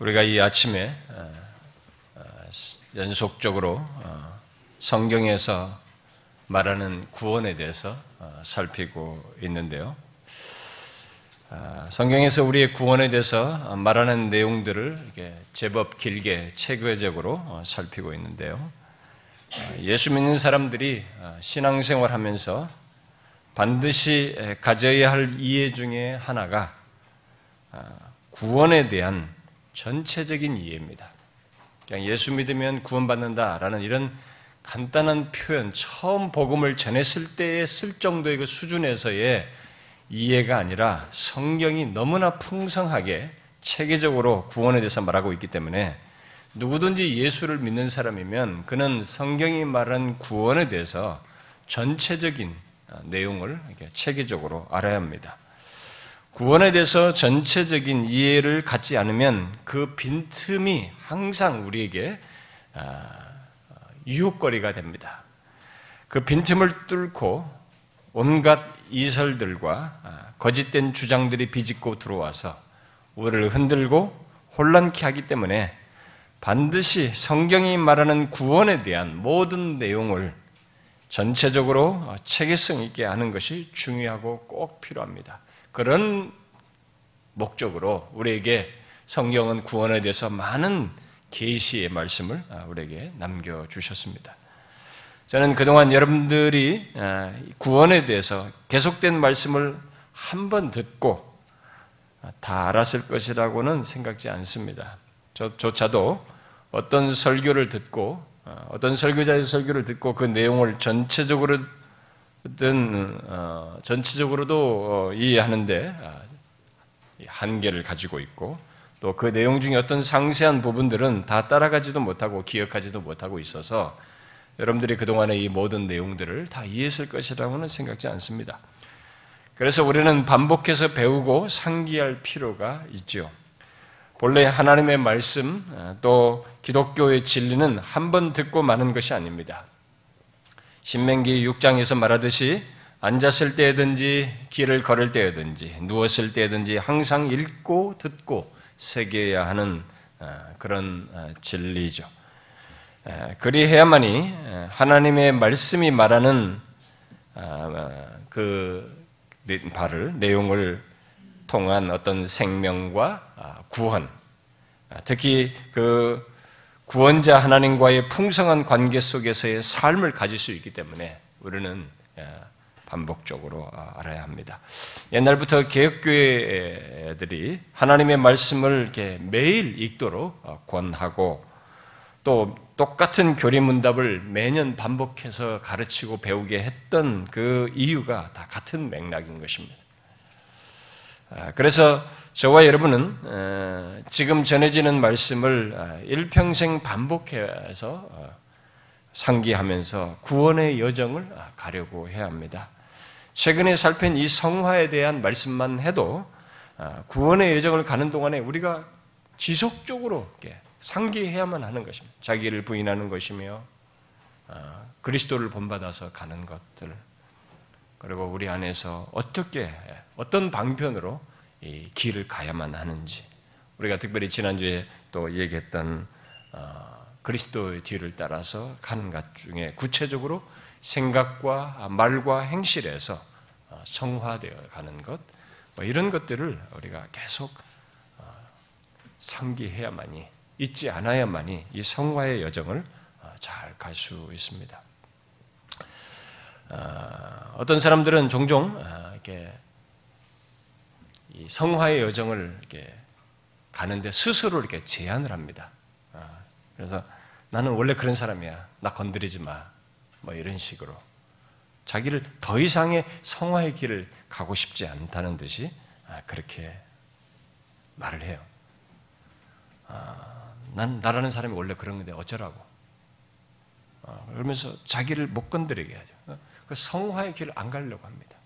우리가 이 아침에 연속적으로 성경에서 말하는 구원에 대해서 살피고 있는데요. 성경에서 우리의 구원에 대해서 말하는 내용들을 제법 길게 체계적으로 살피고 있는데요. 예수 믿는 사람들이 신앙생활하면서 반드시 가져야 할 이해 중에 하나가 구원에 대한 전체적인 이해입니다. 그냥 예수 믿으면 구원받는다라는 이런 간단한 표현, 처음 복음을 전했을 때에 쓸 정도의 그 수준에서의 이해가 아니라 성경이 너무나 풍성하게 체계적으로 구원에 대해서 말하고 있기 때문에 누구든지 예수를 믿는 사람이면 그는 성경이 말한 구원에 대해서 전체적인 내용을 이렇게 체계적으로 알아야 합니다. 구원에 대해서 전체적인 이해를 갖지 않으면 그 빈틈이 항상 우리에게 유혹거리가 됩니다. 그 빈틈을 뚫고 온갖 이설들과 거짓된 주장들이 비집고 들어와서 우리를 흔들고 혼란케 하기 때문에 반드시 성경이 말하는 구원에 대한 모든 내용을 전체적으로 체계성 있게 하는 것이 중요하고 꼭 필요합니다. 그런 목적으로 우리에게 성경은 구원에 대해서 많은 계시의 말씀을 우리에게 남겨주셨습니다. 저는 그동안 여러분들이 구원에 대해서 계속된 말씀을 한 번 듣고 다 알았을 것이라고는 생각지 않습니다. 저조차도 어떤 설교를 듣고 어떤 설교자의 설교를 듣고 그 내용을 전체적으로도 이해하는데 한계를 가지고 있고 또 그 내용 중에 어떤 상세한 부분들은 다 따라가지도 못하고 기억하지도 못하고 있어서 여러분들이 그동안의 이 모든 내용들을 다 이해했을 것이라고는 생각지 않습니다. 그래서 우리는 반복해서 배우고 상기할 필요가 있죠. 본래 하나님의 말씀 또 기독교의 진리는 한 번 듣고 마는 것이 아닙니다. 신명기 6장에서 말하듯이 앉았을 때든지 길을 걸을 때든지 누웠을 때든지 항상 읽고 듣고 새겨야 하는 그런 진리죠. 그리해야만이 하나님의 말씀이 말하는 그 바를 내용을 통한 어떤 생명과 구원, 특히 그 구원자 하나님과의 풍성한 관계 속에서의 삶을 가질 수 있기 때문에 우리는 반복적으로 알아야 합니다. 옛날부터 개혁교회들이 하나님의 말씀을 이렇게 매일 읽도록 권하고 또 똑같은 교리문답을 매년 반복해서 가르치고 배우게 했던 그 이유가 다 같은 맥락인 것입니다. 그래서 저와 여러분은 지금 전해지는 말씀을 일평생 반복해서 상기하면서 구원의 여정을 가려고 해야 합니다. 최근에 살핀 이 성화에 대한 말씀만 해도 구원의 여정을 가는 동안에 우리가 지속적으로 상기해야만 하는 것입니다. 자기를 부인하는 것이며 그리스도를 본받아서 가는 것들, 그리고 우리 안에서 어떻게 어떤 방편으로 이 길을 가야만 하는지, 우리가 특별히 지난주에 또 얘기했던 그리스도의 뒤를 따라서 가는 것 중에 구체적으로 생각과 말과 행실에서 성화되어 가는 것, 뭐 이런 것들을 우리가 계속 상기해야만이, 잊지 않아야만이 이 성화의 여정을 잘 갈 수 있습니다. 어떤 사람들은 종종 이렇게 이 성화의 여정을 이렇게 가는데 스스로 이렇게 제안을 합니다. 그래서 나는 원래 그런 사람이야, 나 건드리지 마, 뭐 이런 식으로 자기를 더 이상의 성화의 길을 가고 싶지 않다는 듯이 그렇게 말을 해요. 난 나라는 사람이 원래 그런 건데 어쩌라고. 그러면서 자기를 못 건드리게 하죠. 그 성화의 길을 안 가려고 합니다.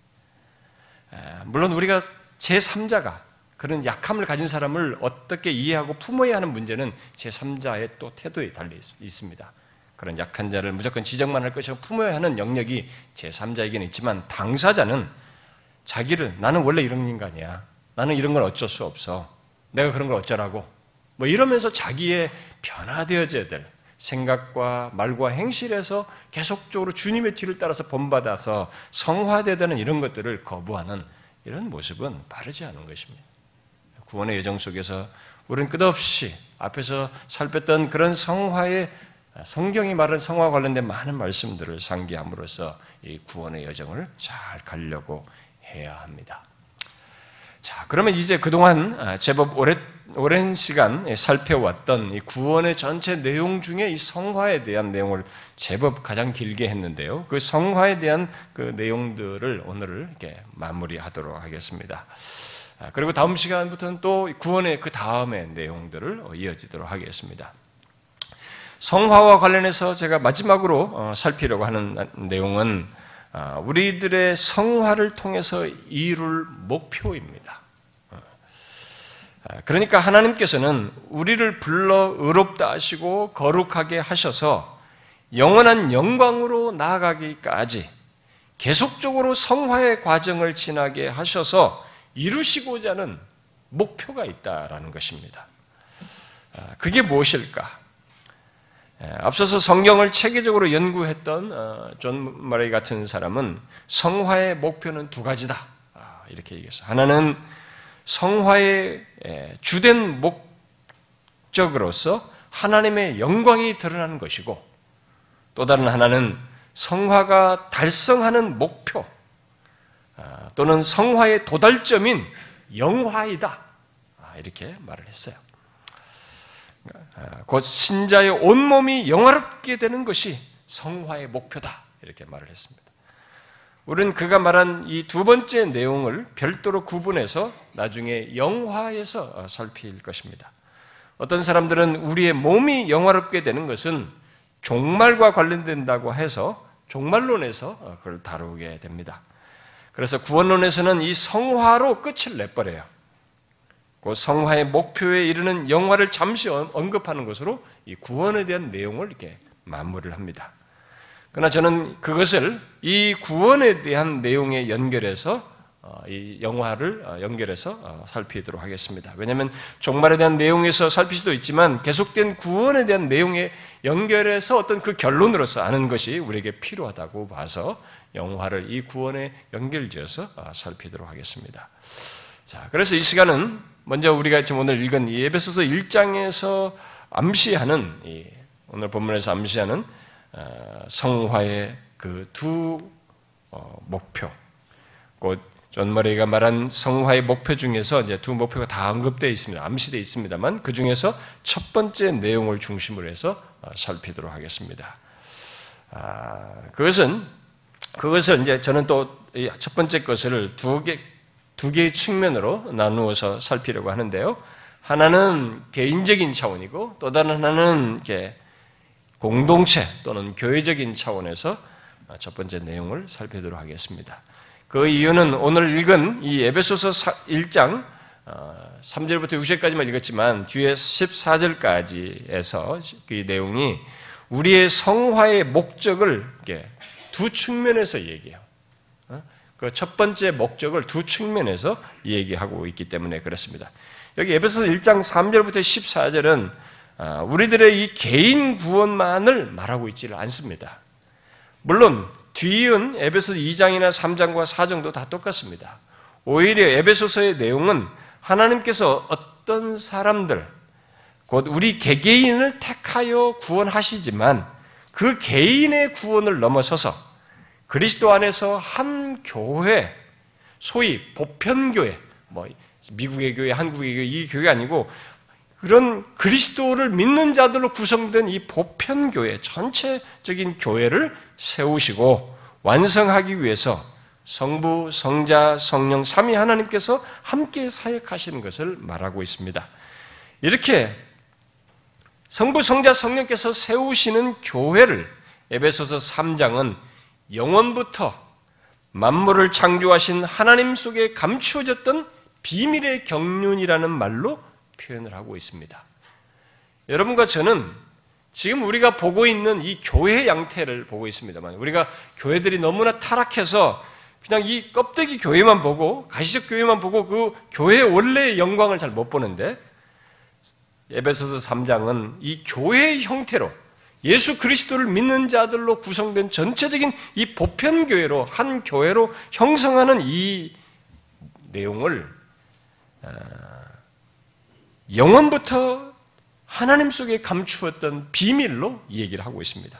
물론 우리가 제3자가 그런 약함을 가진 사람을 어떻게 이해하고 품어야 하는 문제는 제3자의 또 태도에 달려 있습니다. 그런 약한 자를 무조건 지적만 할 것이고 품어야 하는 영역이 제3자에게는 있지만 당사자는 자기를, 나는 원래 이런 인간이야, 나는 이런 건 어쩔 수 없어, 내가 그런 걸 어쩌라고, 뭐 이러면서 자기의 변화되어져야 될 생각과 말과 행실에서 계속적으로 주님의 뒤를 따라서 본받아서 성화되다는 이런 것들을 거부하는 이런 모습은 바르지 않은 것입니다. 구원의 여정 속에서 우리는 끝없이 앞에서 살폈던 그런 성화의 성경이 말하는 성화 관련된 많은 말씀들을 상기함으로써 이 구원의 여정을 잘 가려고 해야 합니다. 자, 그러면 이제 그동안 제법 오랜 시간 살펴왔던 이 구원의 전체 내용 중에 이 성화에 대한 내용을 제법 가장 길게 했는데요. 그 성화에 대한 그 내용들을 오늘을 이렇게 마무리하도록 하겠습니다. 그리고 다음 시간부터는 또 구원의 그 다음의 내용들을 이어지도록 하겠습니다. 성화와 관련해서 제가 마지막으로 살피려고 하는 내용은 우리들의 성화를 통해서 이룰 목표입니다. 그러니까 하나님께서는 우리를 불러 의롭다 하시고 거룩하게 하셔서 영원한 영광으로 나아가기까지 계속적으로 성화의 과정을 지나게 하셔서 이루시고자 하는 목표가 있다라는 것입니다. 그게 무엇일까? 앞서서 성경을 체계적으로 연구했던 존 머레이 같은 사람은 성화의 목표는 두 가지다 이렇게 얘기했어요. 하나는 성화의 주된 목적으로서 하나님의 영광이 드러나는 것이고, 또 다른 하나는 성화가 달성하는 목표 또는 성화의 도달점인 영화이다 이렇게 말을 했어요. 곧 신자의 온몸이 영화롭게 되는 것이 성화의 목표다 이렇게 말을 했습니다. 우리는 그가 말한 이 두 번째 내용을 별도로 구분해서 나중에 영화에서 살필 것입니다. 어떤 사람들은 우리의 몸이 영화롭게 되는 것은 종말과 관련된다고 해서 종말론에서 그걸 다루게 됩니다. 그래서 구원론에서는 이 성화로 끝을 내버려요. 그 성화의 목표에 이르는 영화를 잠시 언급하는 것으로 이 구원에 대한 내용을 이렇게 마무리를 합니다. 그러나 저는 그것을 이 구원에 대한 내용에 연결해서 이 영화를 연결해서 살피도록 하겠습니다. 왜냐하면 종말에 대한 내용에서 살필 수도 있지만 계속된 구원에 대한 내용에 연결해서 어떤 그 결론으로서 아는 것이 우리에게 필요하다고 봐서 영화를 이 구원에 연결지어서 살피도록 하겠습니다. 자, 그래서 이 시간은 먼저 우리가 지금 오늘 읽은 이 에베소서 1장에서 암시하는, 오늘 본문에서 암시하는 성화의 그 두 목표, 곧 존 머레이가 말한 성화의 목표 중에서 이제 두 목표가 다 언급되어 있습니다. 암시되어 있습니다만 그 중에서 첫 번째 내용을 중심으로 해서 살피도록 하겠습니다. 그것을 이제 저는 또 첫 번째 것을 두 개의 측면으로 나누어서 살피려고 하는데요. 하나는 개인적인 차원이고 또 다른 하나는 이렇게 공동체 또는 교회적인 차원에서 첫 번째 내용을 살펴보도록 하겠습니다. 그 이유는 오늘 읽은 이 에베소서 1장 3절부터 6절까지만 읽었지만 뒤에 14절까지에서 이 내용이 우리의 성화의 목적을 이렇게 두 측면에서 얘기해요. 그 첫 번째 목적을 두 측면에서 얘기하고 있기 때문에 그렇습니다. 여기 에베소서 1장 3절부터 14절은 우리들의 이 개인 구원만을 말하고 있지를 않습니다. 물론 뒤은 에베소서 2장이나 3장과 4장도 다 똑같습니다. 오히려 에베소서의 내용은 하나님께서 어떤 사람들, 곧 우리 개개인을 택하여 구원하시지만 그 개인의 구원을 넘어서서 그리스도 안에서 한 교회, 소위 보편교회, 뭐 미국의 교회, 한국의 교회, 이 교회가 아니고 그런 그리스도를 믿는 자들로 구성된 이 보편교회, 전체적인 교회를 세우시고 완성하기 위해서 성부, 성자, 성령, 삼위 하나님께서 함께 사역하시는 것을 말하고 있습니다. 이렇게 성부, 성자, 성령께서 세우시는 교회를 에베소서 3장은 영원부터 만물을 창조하신 하나님 속에 감추어졌던 비밀의 경륜이라는 말로 표현을 하고 있습니다. 여러분과 저는 지금 우리가 보고 있는 이 교회 양태를 보고 있습니다만, 우리가 교회들이 너무나 타락해서 그냥 이 껍데기 교회만 보고 가시적 교회만 보고 그 교회의 원래의 영광을 잘 못 보는데, 에베소서 3장은 이 교회의 형태로 예수 그리스도를 믿는 자들로 구성된 전체적인 이 보편교회로 한 교회로 형성하는 이 내용을 영원부터 하나님 속에 감추었던 비밀로 얘기를 하고 있습니다.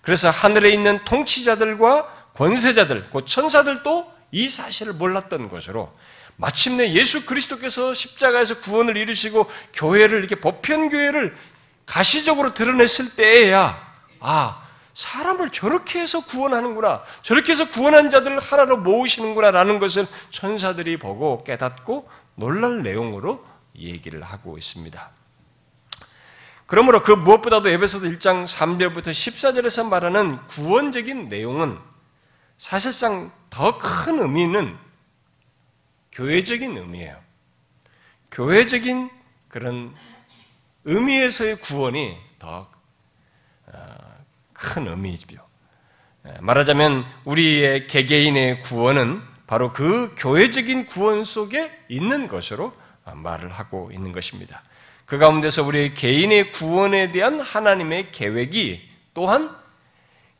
그래서 하늘에 있는 통치자들과 권세자들, 곧 천사들도 이 사실을 몰랐던 것으로 마침내 예수 그리스도께서 십자가에서 구원을 이루시고 교회를 이렇게 보편교회를 가시적으로 드러냈을 때에야 사람을 저렇게 해서 구원하는구나, 저렇게 해서 구원한 자들을 하나로 모으시는구나라는 것을 천사들이 보고 깨닫고 놀랄 내용으로 얘기를 하고 있습니다. 그러므로 그 무엇보다도 에베소서 1장 3절부터 14절에서 말하는 구원적인 내용은 사실상 더 큰 의미는 교회적인 의미예요. 교회적인 그런 의미에서의 구원이 더 큰 의미이지요. 말하자면 우리의 개개인의 구원은 바로 그 교회적인 구원 속에 있는 것으로 말을 하고 있는 것입니다. 그 가운데서 우리의 개인의 구원에 대한 하나님의 계획이 또한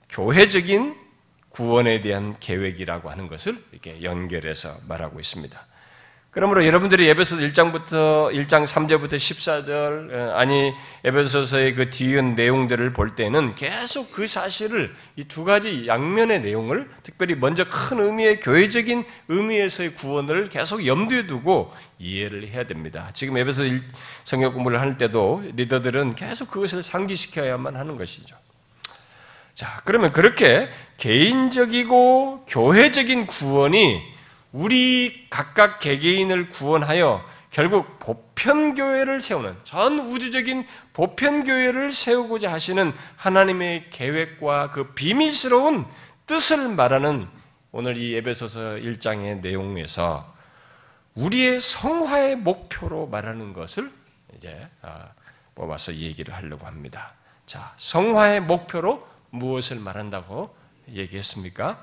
교회적인 구원에 대한 계획이라고 하는 것을 이렇게 연결해서 말하고 있습니다. 그러므로 여러분들이 에베소서 1장 3절부터 14절, 아니 에베소서의 그 뒤의 내용들을 볼 때는 계속 그 사실을 이 두 가지 양면의 내용을 특별히 먼저 큰 의미의 교회적인 의미에서의 구원을 계속 염두에 두고 이해를 해야 됩니다. 지금 에베소서 성경 공부를 할 때도 리더들은 계속 그것을 상기시켜야만 하는 것이죠. 자, 그러면 그렇게 개인적이고 교회적인 구원이 우리 각각 개개인을 구원하여 결국 보편교회를 세우는, 전 우주적인 보편교회를 세우고자 하시는 하나님의 계획과 그 비밀스러운 뜻을 말하는 오늘 이 에베소서 1장의 내용에서 우리의 성화의 목표로 말하는 것을 이제 뽑아서 얘기를 하려고 합니다. 자, 성화의 목표로 무엇을 말한다고 얘기했습니까?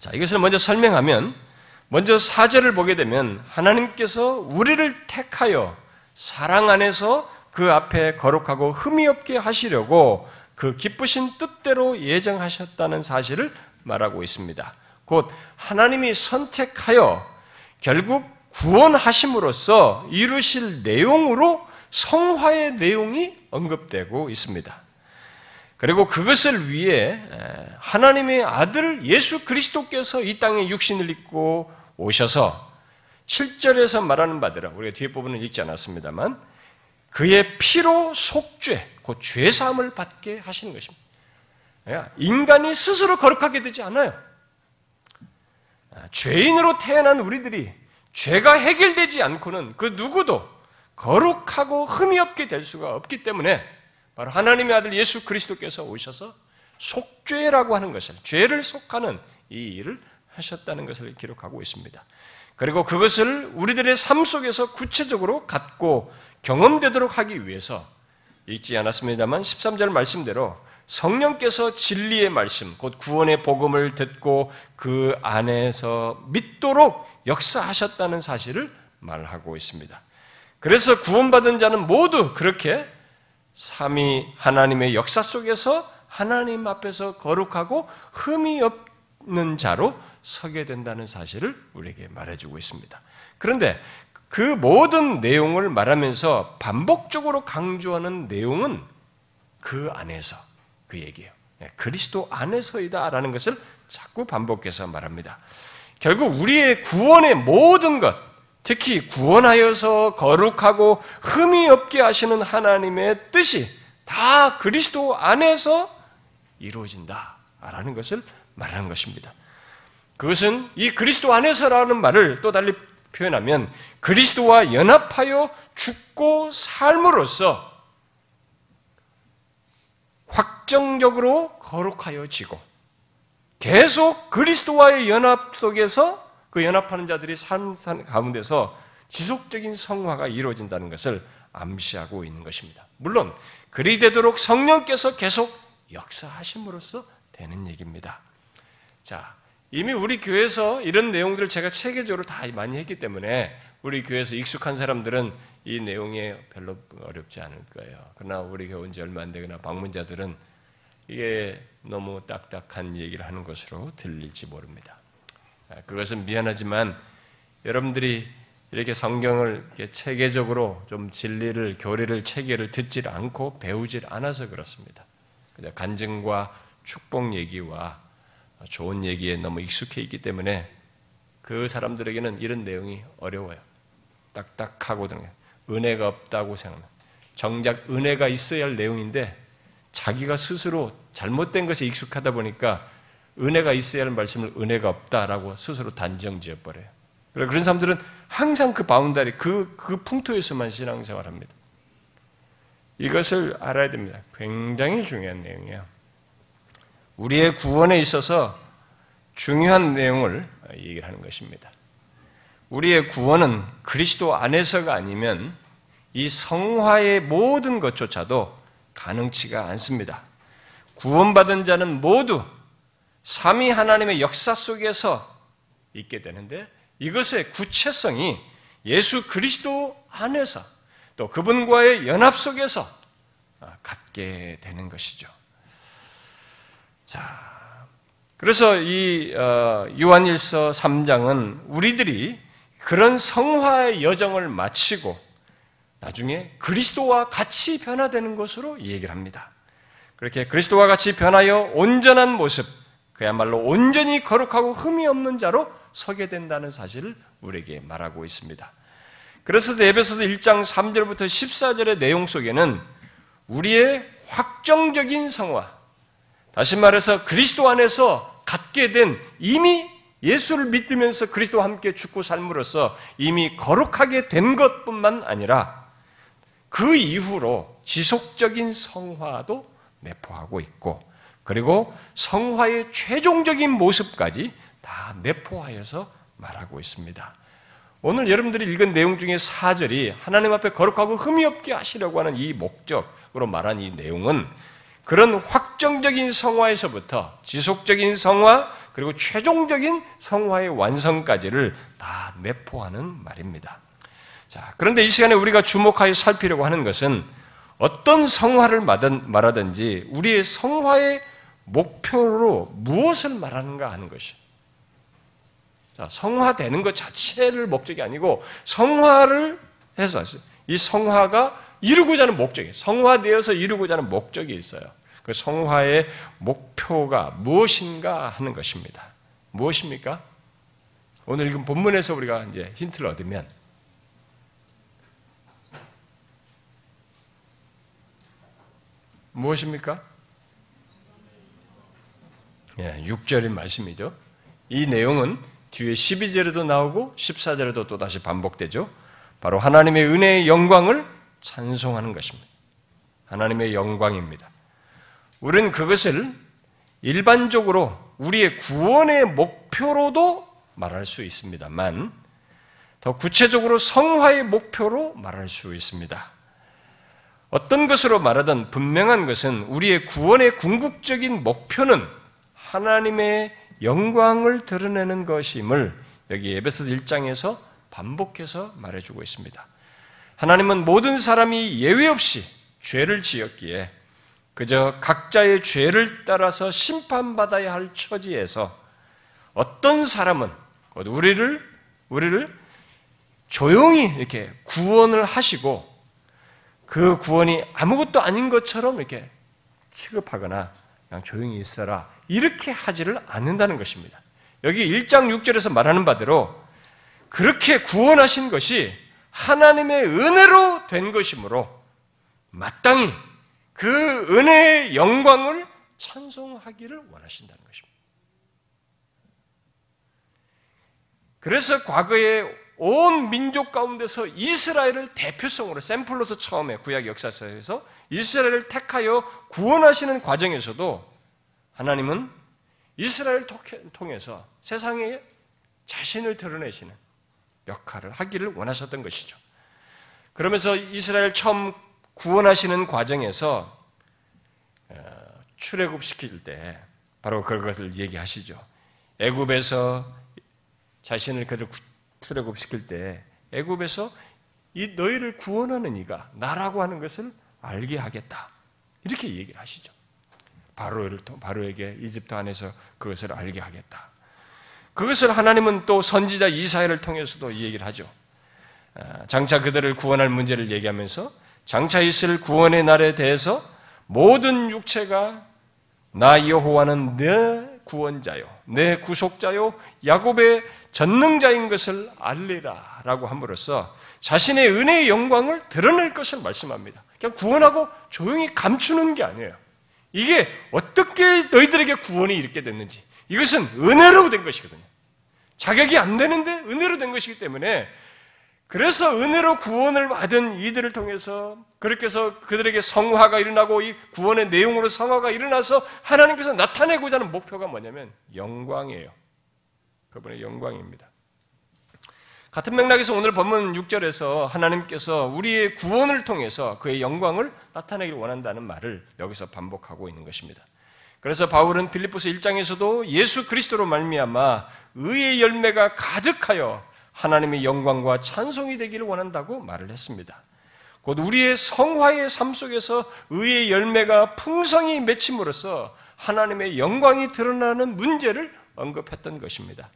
자, 이것을 먼저 설명하면, 먼저 4절을 보게 되면 하나님께서 우리를 택하여 사랑 안에서 그 앞에 거룩하고 흠이 없게 하시려고 그 기쁘신 뜻대로 예정하셨다는 사실을 말하고 있습니다. 곧 하나님이 선택하여 결국 구원하심으로써 이루실 내용으로 성화의 내용이 언급되고 있습니다. 그리고 그것을 위해 하나님의 아들 예수 그리스도께서 이 땅에 육신을 입고 오셔서 7절에서 말하는 바대로, 우리가 뒤에 부분은 읽지 않았습니다만, 그의 피로 속죄, 곧 죄사함을 받게 하시는 것입니다. 인간이 스스로 거룩하게 되지 않아요. 죄인으로 태어난 우리들이 죄가 해결되지 않고는 그 누구도 거룩하고 흠이 없게 될 수가 없기 때문에 바로 하나님의 아들 예수 그리스도께서 오셔서 속죄라고 하는 것을, 죄를 속하는 이 일을 하셨다는 것을 기록하고 있습니다. 그리고 그것을 우리들의 삶 속에서 구체적으로 갖고 경험되도록 하기 위해서, 읽지 않았습니다만 13절 말씀대로 성령께서 진리의 말씀, 곧 구원의 복음을 듣고 그 안에서 믿도록 역사하셨다는 사실을 말하고 있습니다. 그래서 구원받은 자는 모두 그렇게 삼위 하나님의 역사 속에서 하나님 앞에서 거룩하고 흠이 없는 자로 서게 된다는 사실을 우리에게 말해주고 있습니다. 그런데 그 모든 내용을 말하면서 반복적으로 강조하는 내용은 그 안에서, 그 얘기예요. 그리스도 안에서이다라는 것을 자꾸 반복해서 말합니다. 결국 우리의 구원의 모든 것, 특히 구원하여서 거룩하고 흠이 없게 하시는 하나님의 뜻이 다 그리스도 안에서 이루어진다라는 것을 말하는 것입니다. 그것은 이 그리스도 안에서라는 말을 또 달리 표현하면 그리스도와 연합하여 죽고 삶으로써 확정적으로 거룩하여지고 계속 그리스도와의 연합 속에서 그 연합하는 자들이 삶 가운데서 지속적인 성화가 이루어진다는 것을 암시하고 있는 것입니다. 물론 그리 되도록 성령께서 계속 역사하심으로써 되는 얘기입니다. 자, 이미 우리 교회에서 이런 내용들을 제가 체계적으로 다 많이 했기 때문에 우리 교회에서 익숙한 사람들은 이 내용에 별로 어렵지 않을 거예요. 그러나 우리 교회 온 지 얼마 안 되거나 방문자들은 이게 너무 딱딱한 얘기를 하는 것으로 들릴지 모릅니다. 그것은 미안하지만 여러분들이 이렇게 성경을 이렇게 체계적으로 좀 진리를, 교리를, 체계를 듣질 않고 배우질 않아서 그렇습니다. 그냥 간증과 축복 얘기와 좋은 얘기에 너무 익숙해 있기 때문에 그 사람들에게는 이런 내용이 어려워요. 딱딱하고 은혜가 없다고 생각합니다. 정작 은혜가 있어야 할 내용인데 자기가 스스로 잘못된 것에 익숙하다 보니까 은혜가 있어야 할 말씀을 은혜가 없다라고 스스로 단정지어버려요. 그래서 그런 사람들은 항상 그 바운다리, 그 풍토에서만 신앙생활합니다. 이것을 알아야 됩니다. 굉장히 중요한 내용이에요. 우리의 구원에 있어서 중요한 내용을 얘기를 하는 것입니다. 우리의 구원은 그리스도 안에서가 아니면 이 성화의 모든 것조차도 가능치가 않습니다. 구원받은 자는 모두 삼위 하나님의 역사 속에서 있게 되는데 이것의 구체성이 예수 그리스도 안에서 또 그분과의 연합 속에서 갖게 되는 것이죠. 자, 그래서 이 요한일서 3장은 우리들이 그런 성화의 여정을 마치고 나중에 그리스도와 같이 변화되는 것으로 얘기를 합니다. 그렇게 그리스도와 같이 변하여 온전한 모습, 그야말로 온전히 거룩하고 흠이 없는 자로 서게 된다는 사실을 우리에게 말하고 있습니다. 그래서 에베소서 1장 3절부터 14절의 내용 속에는 우리의 확정적인 성화, 다시 말해서 그리스도 안에서 갖게 된 이미 예수를 믿으면서 그리스도와 함께 죽고 삶으로써 이미 거룩하게 된 것뿐만 아니라 그 이후로 지속적인 성화도 내포하고 있고 그리고 성화의 최종적인 모습까지 다 내포하여서 말하고 있습니다. 오늘 여러분들이 읽은 내용 중에 4절이 하나님 앞에 거룩하고 흠이 없게 하시려고 하는 이 목적으로 말한 이 내용은 그런 확정적인 성화에서부터 지속적인 성화 그리고 최종적인 성화의 완성까지를 다 내포하는 말입니다. 자, 그런데 이 시간에 우리가 주목하여 살피려고 하는 것은 어떤 성화를 말하든지 우리의 성화의 목표로 무엇을 말하는가 하는 것이죠. 성화되는 것 자체를 목적이 아니고 성화를 해서 이 성화가 이루고자 하는 목적이 성화되어서 이루고자 하는 목적이 있어요. 그 성화의 목표가 무엇인가 하는 것입니다. 무엇입니까? 오늘 읽은 본문에서 우리가 이제 힌트를 얻으면 무엇입니까? 6절인 말씀이죠. 이 내용은 뒤에 12절에도 나오고 14절에도 또다시 반복되죠. 바로 하나님의 은혜의 영광을 찬송하는 것입니다. 하나님의 영광입니다. 우리는 그것을 일반적으로 우리의 구원의 목표로도 말할 수 있습니다만 더 구체적으로 성화의 목표로 말할 수 있습니다. 어떤 것으로 말하든 분명한 것은 우리의 구원의 궁극적인 목표는 하나님의 영광을 드러내는 것임을 여기 에베소서 1장에서 반복해서 말해주고 있습니다. 하나님은 모든 사람이 예외 없이 죄를 지었기에 그저 각자의 죄를 따라서 심판받아야 할 처지에서 어떤 사람은 우리를 조용히 이렇게 구원을 하시고 그 구원이 아무것도 아닌 것처럼 이렇게 취급하거나 그냥 조용히 있어라 이렇게 하지를 않는다는 것입니다. 여기 1장 6절에서 말하는 바대로 그렇게 구원하신 것이 하나님의 은혜로 된 것이므로 마땅히 그 은혜의 영광을 찬송하기를 원하신다는 것입니다. 그래서 과거에 온 민족 가운데서 이스라엘을 대표성으로 샘플로서 처음에 구약 역사에서 이스라엘을 택하여 구원하시는 과정에서도 하나님은 이스라엘을 통해서 세상에 자신을 드러내시는 역할을 하기를 원하셨던 것이죠. 그러면서 이스라엘 처음 구원하시는 과정에서 출애굽시킬 때 바로 그것을 얘기하시죠. 애굽에서 자신을 그들 출애굽시킬 때 애굽에서 이 너희를 구원하는 이가 나라고 하는 것을 알게 하겠다. 이렇게 얘기를 하시죠. 바로에게 이집트 안에서 그것을 알게 하겠다. 그것을 하나님은 또 선지자 이사야를 통해서도 이 얘기를 하죠. 장차 그들을 구원할 문제를 얘기하면서 장차 있을 구원의 날에 대해서 모든 육체가 나 여호와는 내 구원자요, 내 구속자요, 야곱의 전능자인 것을 알리라 라고 함으로써 자신의 은혜의 영광을 드러낼 것을 말씀합니다. 그냥 구원하고 조용히 감추는 게 아니에요. 이게 어떻게 너희들에게 구원이 이렇게 됐는지, 이것은 은혜로 된 것이거든요. 자격이 안 되는데 은혜로 된 것이기 때문에, 그래서 은혜로 구원을 받은 이들을 통해서 그렇게 해서 그들에게 성화가 일어나고 이 구원의 내용으로 성화가 일어나서 하나님께서 나타내고자 하는 목표가 뭐냐면 영광이에요. 그분의 영광입니다. 같은 맥락에서 오늘 본문 6절에서 하나님께서 우리의 구원을 통해서 그의 영광을 나타내기를 원한다는 말을 여기서 반복하고 있는 것입니다. 그래서 바울은 빌립보서 1장에서도 예수 그리스도로 말미암아 의의 열매가 가득하여 하나님의 영광과 찬송이 되기를 원한다고 말을 했습니다. 곧 우리의 성화의 삶 속에서 의의 열매가 풍성히 맺힘으로써 하나님의 영광이 드러나는 문제를 언급했던 것입니다.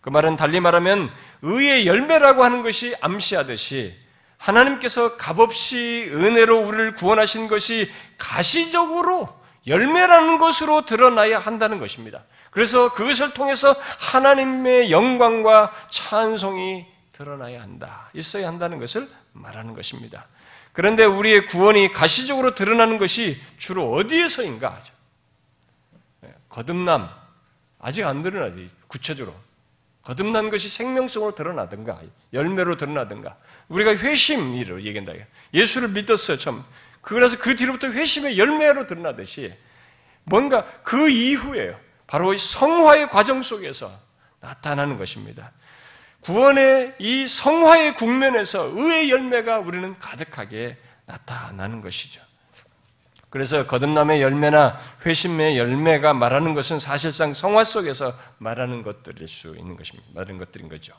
그 말은 달리 말하면 의의 열매라고 하는 것이 암시하듯이 하나님께서 값없이 은혜로 우리를 구원하신 것이 가시적으로 열매라는 것으로 드러나야 한다는 것입니다. 그래서 그것을 통해서 하나님의 영광과 찬송이 드러나야 한다, 있어야 한다는 것을 말하는 것입니다. 그런데 우리의 구원이 가시적으로 드러나는 것이 주로 어디에서인가 하죠. 거듭남, 아직 안 드러나지, 구체적으로. 거듭난 것이 생명성으로 드러나든가, 열매로 드러나든가. 우리가 회심이라고 얘기한다. 예수를 믿었어요, 참. 그래서 그 뒤로부터 회심의 열매로 드러나듯이 뭔가 그 이후에요. 바로 이 성화의 과정 속에서 나타나는 것입니다. 구원의 이 성화의 국면에서 의의 열매가 우리는 가득하게 나타나는 것이죠. 그래서 거듭남의 열매나 회심의 열매가 말하는 것은 사실상 성화 속에서 말하는 것들일 수 있는 것입니다. 말하는 것들인 거죠.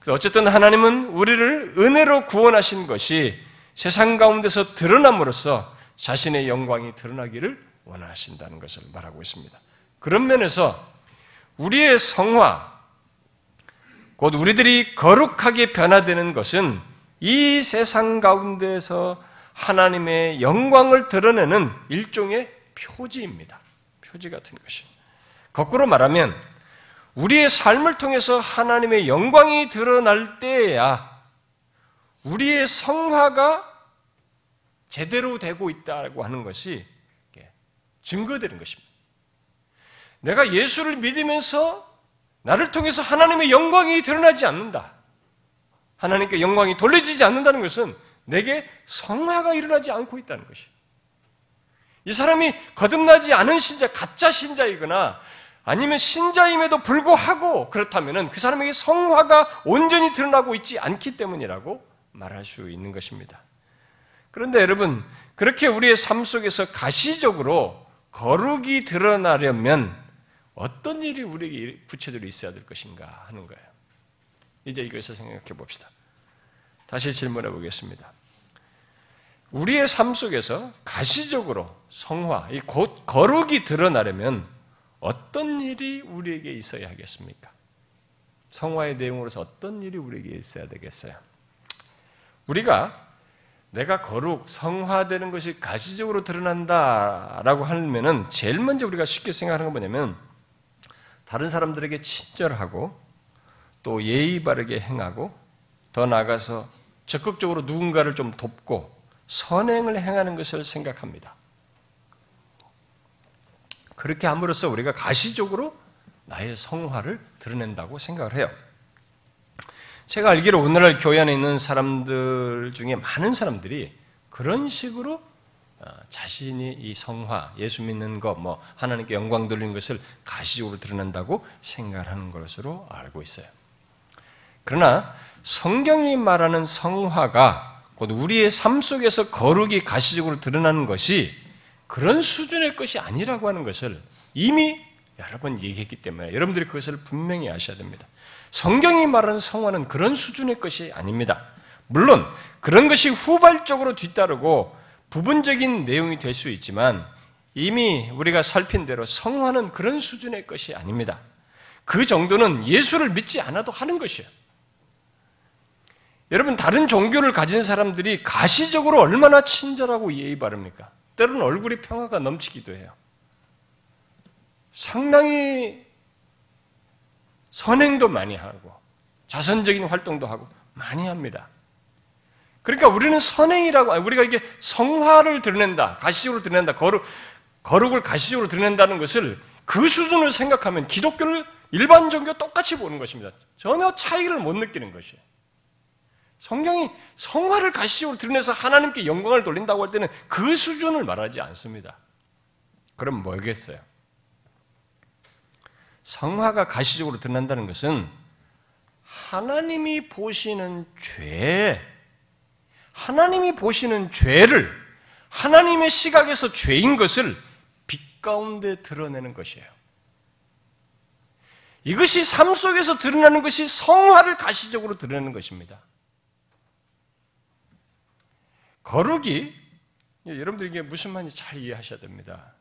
그래서 어쨌든 하나님은 우리를 은혜로 구원하신 것이 세상 가운데서 드러남으로써 자신의 영광이 드러나기를 원하신다는 것을 말하고 있습니다. 그런 면에서 우리의 성화, 곧 우리들이 거룩하게 변화되는 것은 이 세상 가운데서 하나님의 영광을 드러내는 일종의 표지입니다. 표지 같은 것이. 거꾸로 말하면 우리의 삶을 통해서 하나님의 영광이 드러날 때에야 우리의 성화가 제대로 되고 있다고 하는 것이 증거되는 것입니다. 내가 예수를 믿으면서 나를 통해서 하나님의 영광이 드러나지 않는다, 하나님께 영광이 돌려지지 않는다는 것은 내게 성화가 일어나지 않고 있다는 것이에요. 이 사람이 거듭나지 않은 신자, 가짜 신자이거나 아니면 신자임에도 불구하고 그렇다면 그 사람에게 성화가 온전히 드러나고 있지 않기 때문이라고 말할 수 있는 것입니다. 그런데 여러분, 그렇게 우리의 삶 속에서 가시적으로 거룩이 드러나려면 어떤 일이 우리에게 구체적으로 있어야 될 것인가 하는 거예요. 이제 이것을 생각해 봅시다. 다시 질문해 보겠습니다. 우리의 삶 속에서 가시적으로 성화, 이 곧 거룩이 드러나려면 어떤 일이 우리에게 있어야 하겠습니까? 성화의 내용으로서 어떤 일이 우리에게 있어야 되겠어요? 우리가 내가 거룩, 성화되는 것이 가시적으로 드러난다라고 하면은 제일 먼저 우리가 쉽게 생각하는 건 뭐냐면 다른 사람들에게 친절하고 또 예의 바르게 행하고 더 나아가서 적극적으로 누군가를 좀 돕고 선행을 행하는 것을 생각합니다. 그렇게 함으로써 우리가 가시적으로 나의 성화를 드러낸다고 생각을 해요. 제가 알기로 오늘날 교회 안에 있는 사람들 중에 많은 사람들이 그런 식으로 자신이 이 성화, 예수 믿는 것, 뭐 하나님께 영광 돌리는 것을 가시적으로 드러낸다고 생각하는 것으로 알고 있어요. 그러나 성경이 말하는 성화가 곧 우리의 삶 속에서 거룩이 가시적으로 드러나는 것이 그런 수준의 것이 아니라고 하는 것을 이미 여러 번 얘기했기 때문에 여러분들이 그것을 분명히 아셔야 됩니다. 성경이 말하는 성화는 그런 수준의 것이 아닙니다. 물론 그런 것이 후발적으로 뒤따르고 부분적인 내용이 될 수 있지만 이미 우리가 살핀 대로 성화는 그런 수준의 것이 아닙니다. 그 정도는 예수를 믿지 않아도 하는 것이에요. 여러분 다른 종교를 가진 사람들이 가시적으로 얼마나 친절하고 예의 바릅니까? 때로는 얼굴이 평화가 넘치기도 해요. 상당히 선행도 많이 하고 자선적인 활동도 하고 많이 합니다. 그러니까 우리는 선행이라고, 우리가 이게 성화를 드러낸다, 가시적으로 드러낸다, 거룩을 가시적으로 드러낸다는 것을 그 수준을 생각하면 기독교를 일반 종교 똑같이 보는 것입니다. 전혀 차이를 못 느끼는 것이에요. 성경이 성화를 가시적으로 드러내서 하나님께 영광을 돌린다고 할 때는 그 수준을 말하지 않습니다. 그럼 뭐겠어요? 성화가 가시적으로 드러난다는 것은 하나님이 보시는 죄, 하나님이 보시는 죄를 하나님의 시각에서 죄인 것을 빛 가운데 드러내는 것이에요. 이것이 삶 속에서 드러나는 것이 성화를 가시적으로 드러내는 것입니다. 거룩이, 여러분들 이게 무슨 말인지 잘 이해하셔야 됩니다.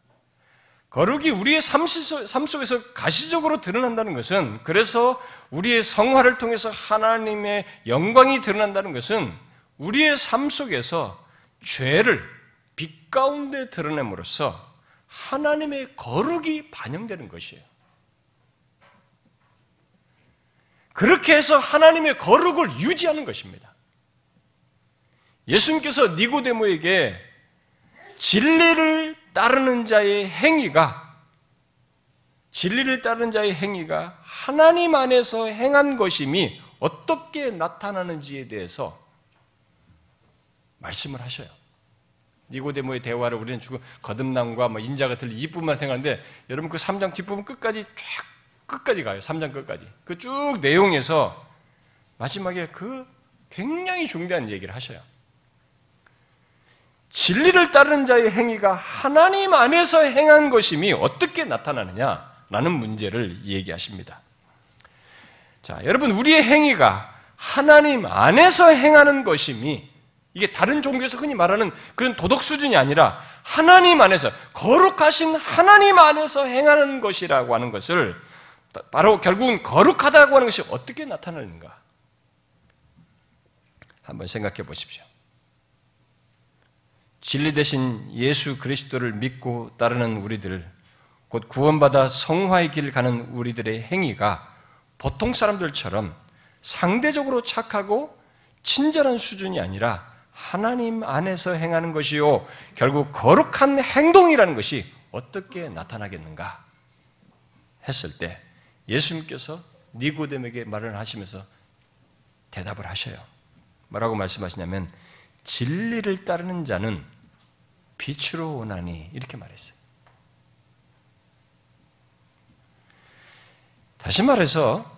거룩이 우리의 삶 속에서 가시적으로 드러난다는 것은, 그래서 우리의 성화를 통해서 하나님의 영광이 드러난다는 것은 우리의 삶 속에서 죄를 빛 가운데 드러냄으로써 하나님의 거룩이 반영되는 것이에요. 그렇게 해서 하나님의 거룩을 유지하는 것입니다. 예수님께서 니고데모에게 진리를 따르는 자의 행위가, 하나님 안에서 행한 것임이 어떻게 나타나는지에 대해서 말씀을 하셔요. 니고데모의 대화를 우리는 주고 거듭남과 인자가 들리 이뿐만 생각하는데, 여러분 그 3장 뒷부분 끝까지 쫙 끝까지 가요. 3장 끝까지. 그 쭉 내용에서 마지막에 그 굉장히 중대한 얘기를 하셔요. 진리를 따르는 자의 행위가 하나님 안에서 행한 것임이 어떻게 나타나느냐라는 문제를 얘기하십니다. 자, 여러분 우리의 행위가 하나님 안에서 행하는 것임이, 이게 다른 종교에서 흔히 말하는 그런 도덕 수준이 아니라 하나님 안에서, 거룩하신 하나님 안에서 행하는 것이라고 하는 것을, 바로 결국은 거룩하다고 하는 것이 어떻게 나타나는가 한번 생각해 보십시오. 진리 대신 예수 그리스도를 믿고 따르는 우리들, 곧 구원받아 성화의 길을 가는 우리들의 행위가 보통 사람들처럼 상대적으로 착하고 친절한 수준이 아니라 하나님 안에서 행하는 것이요, 결국 거룩한 행동이라는 것이 어떻게 나타나겠는가 했을 때 예수님께서 니고데모에게 말을 하시면서 대답을 하셔요. 뭐라고 말씀하시냐면, 진리를 따르는 자는 빛으로 오나니, 이렇게 말했어요. 다시 말해서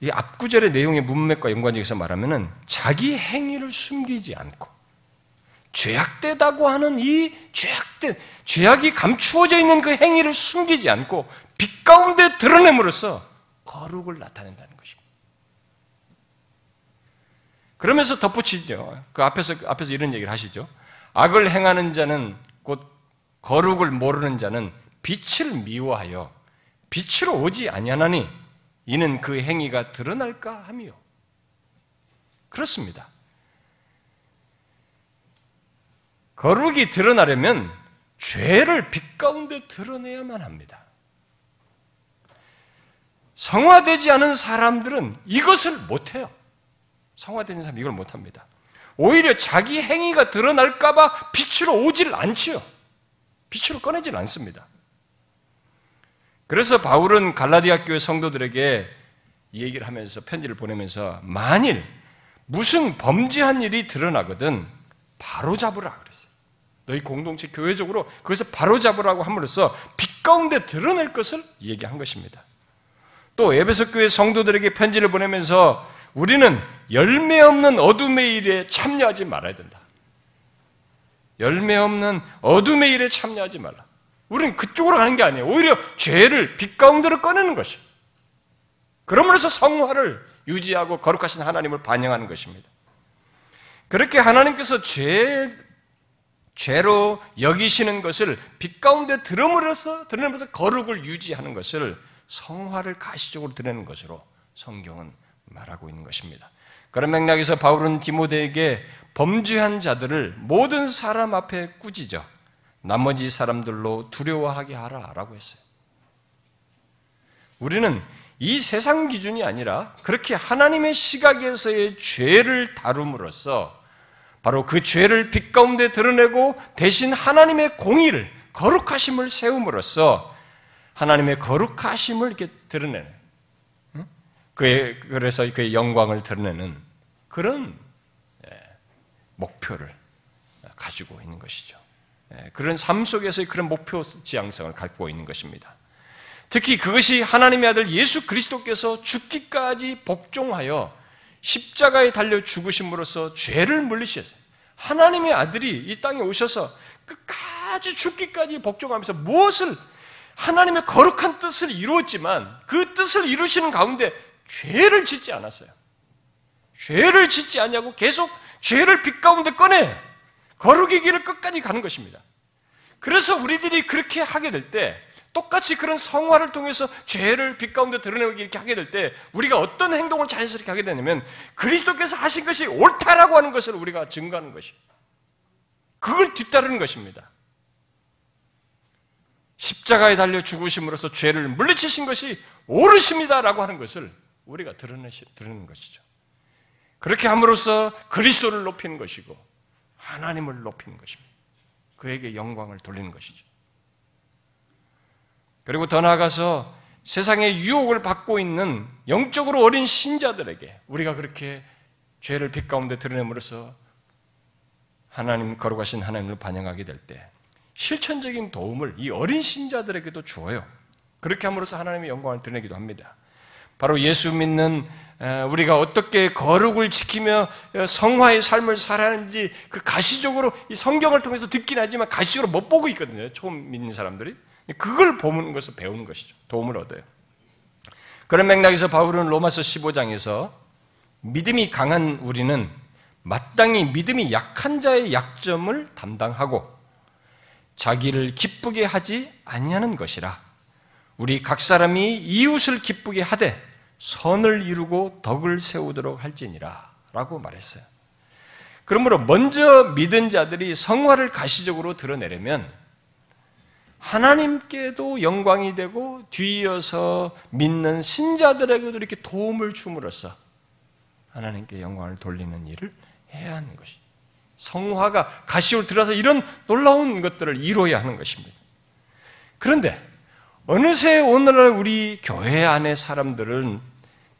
이 앞구절의 내용의 문맥과 연관지어서 말하면은, 자기 행위를 숨기지 않고 죄악되다고 하는 이 죄악이 감추어져 있는 그 행위를 숨기지 않고 빛 가운데 드러냄으로써 거룩을 나타낸다는 것입니다. 그러면서 덧붙이죠. 그 앞에서 이런 얘기를 하시죠. 악을 행하는 자는, 곧 거룩을 모르는 자는 빛을 미워하여 빛으로 오지 아니하나니, 이는 그 행위가 드러날까 하며. 그렇습니다. 거룩이 드러나려면 죄를 빛 가운데 드러내야만 합니다. 성화되지 않은 사람들은 이것을 못해요. 성화되는 사람이 이걸 못합니다. 오히려 자기 행위가 드러날까 봐 빛으로 오질 않지요. 빛으로 꺼내질 않습니다. 그래서 바울은 갈라디아 교회 성도들에게 얘기를 하면서, 편지를 보내면서, 만일 무슨 범죄한 일이 드러나거든 바로잡으라 그랬어요. 너희 공동체 교회적으로 그것을 바로잡으라고 함으로써 빛 가운데 드러낼 것을 얘기한 것입니다. 또 에베소 교회 성도들에게 편지를 보내면서, 우리는 열매 없는 어둠의 일에 참여하지 말아야 된다. 열매 없는 어둠의 일에 참여하지 말라. 우리는 그쪽으로 가는 게 아니에요. 오히려 죄를 빛 가운데로 꺼내는 것이에요. 그러므로서 성화를 유지하고 거룩하신 하나님을 반영하는 것입니다. 그렇게 하나님께서 죄로 여기시는 것을 빛 가운데 드러내면서 거룩을 유지하는 것을 성화를 가시적으로 드러내는 것으로 성경은 말하고 있는 것입니다. 그런 맥락에서 바울은 디모데에게 범죄한 자들을 모든 사람 앞에 꾸짖어 나머지 사람들로 두려워하게 하라라고 했어요. 우리는 이 세상 기준이 아니라 그렇게 하나님의 시각에서의 죄를 다룸으로써 바로 그 죄를 빛 가운데 드러내고 대신 하나님의 공의를, 거룩하심을 세움으로써 하나님의 거룩하심을 이렇게 드러내는, 그래서 그의 영광을 드러내는 그런 목표를 가지고 있는 것이죠. 그런 삶 속에서의 그런 목표 지향성을 갖고 있는 것입니다. 특히 그것이 하나님의 아들 예수 그리스도께서 죽기까지 복종하여 십자가에 달려 죽으심으로써 죄를 물리셨어요. 하나님의 아들이 이 땅에 오셔서 끝까지 죽기까지 복종하면서 무엇을, 하나님의 거룩한 뜻을 이루었지만 그 뜻을 이루시는 가운데 죄를 짓지 않았어요. 죄를 짓지 않냐고 계속 죄를 빛 가운데 꺼내 거룩의 길을 끝까지 가는 것입니다. 그래서 우리들이 그렇게 하게 될 때, 똑같이 그런 성화를 통해서 죄를 빛 가운데 드러내고 이렇게 하게 될 때 우리가 어떤 행동을 자연스럽게 하게 되냐면 그리스도께서 하신 것이 옳다라고 하는 것을 우리가 증거하는 것이에요. 그걸 뒤따르는 것입니다. 십자가에 달려 죽으심으로써 죄를 물리치신 것이 옳으십니다라고 하는 것을 우리가 드러내는 것이죠. 그렇게 함으로써 그리스도를 높이는 것이고 하나님을 높이는 것입니다. 그에게 영광을 돌리는 것이죠. 그리고 더 나아가서 세상의 유혹을 받고 있는 영적으로 어린 신자들에게 우리가 그렇게 죄를 빛 가운데 드러내므로써 하나님, 거룩하신 하나님을 반영하게 될 때 실천적인 도움을 이 어린 신자들에게도 주어요. 그렇게 함으로써 하나님의 영광을 드러내기도 합니다. 바로 예수 믿는 우리가 어떻게 거룩을 지키며 성화의 삶을 살아야 하는지 그 가시적으로 이 성경을 통해서 듣긴 하지만 가시적으로 못 보고 있거든요. 처음 믿는 사람들이. 그걸 보는 것을 배우는 것이죠. 도움을 얻어요. 그런 맥락에서 바울은 로마서 15장에서 믿음이 강한 우리는 마땅히 믿음이 약한 자의 약점을 담당하고 자기를 기쁘게 하지 아니하는 것이라. 우리 각 사람이 이웃을 기쁘게 하되 선을 이루고 덕을 세우도록 할지니라 라고 말했어요. 그러므로 먼저 믿은 자들이 성화를 가시적으로 드러내려면 하나님께도 영광이 되고 뒤이어서 믿는 신자들에게도 이렇게 도움을 줌으로써 하나님께 영광을 돌리는 일을 해야 하는 것이, 성화가 가시로 들어서 이런 놀라운 것들을 이루어야 하는 것입니다. 그런데 어느새 오늘날 우리 교회 안의 사람들은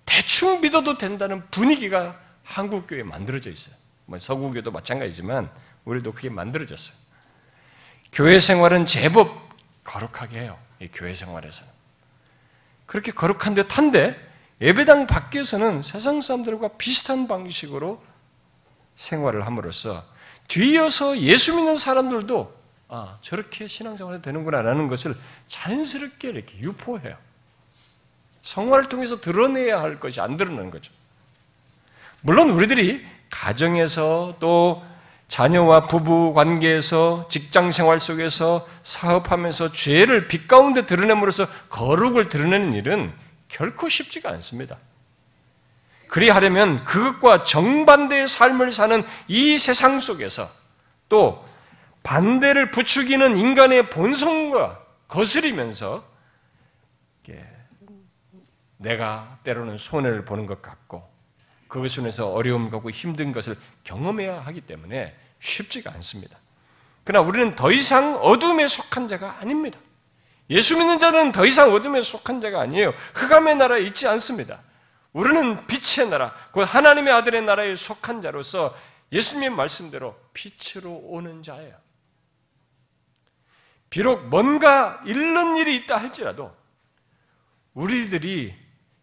대충 믿어도 된다는 분위기가 한국 교회에 만들어져 있어요. 뭐 서구교도 마찬가지지만 우리도 그게 만들어졌어요. 교회 생활은 제법 거룩하게 해요. 이 교회 생활에서는 그렇게 거룩한 듯한데 예배당 밖에서는 세상 사람들과 비슷한 방식으로 생활을 함으로써 뒤이어서 예수 믿는 사람들도 아, 저렇게 신앙생활이 되는구나라는 것을 자연스럽게 이렇게 유포해요. 성화를 통해서 드러내야 할 것이 안 드러나는 거죠. 물론 우리들이 가정에서 또 자녀와 부부 관계에서 직장 생활 속에서 사업하면서 죄를 빛 가운데 드러냄으로써 거룩을 드러내는 일은 결코 쉽지가 않습니다. 그리하려면 그것과 정반대의 삶을 사는 이 세상 속에서 또 반대를 부추기는 인간의 본성과 거스리면서 내가 때로는 손해를 보는 것 같고 그것을 위해서 어려움 갖고 힘든 것을 경험해야 하기 때문에 쉽지가 않습니다. 그러나 우리는 더 이상 어둠에 속한 자가 아닙니다. 예수 믿는 자는 더 이상 어둠에 속한 자가 아니에요. 흑암의 나라에 있지 않습니다. 우리는 빛의 나라, 곧 하나님의 아들의 나라에 속한 자로서 예수님의 말씀대로 빛으로 오는 자예요. 비록 뭔가 잃는 일이 있다 할지라도 우리들이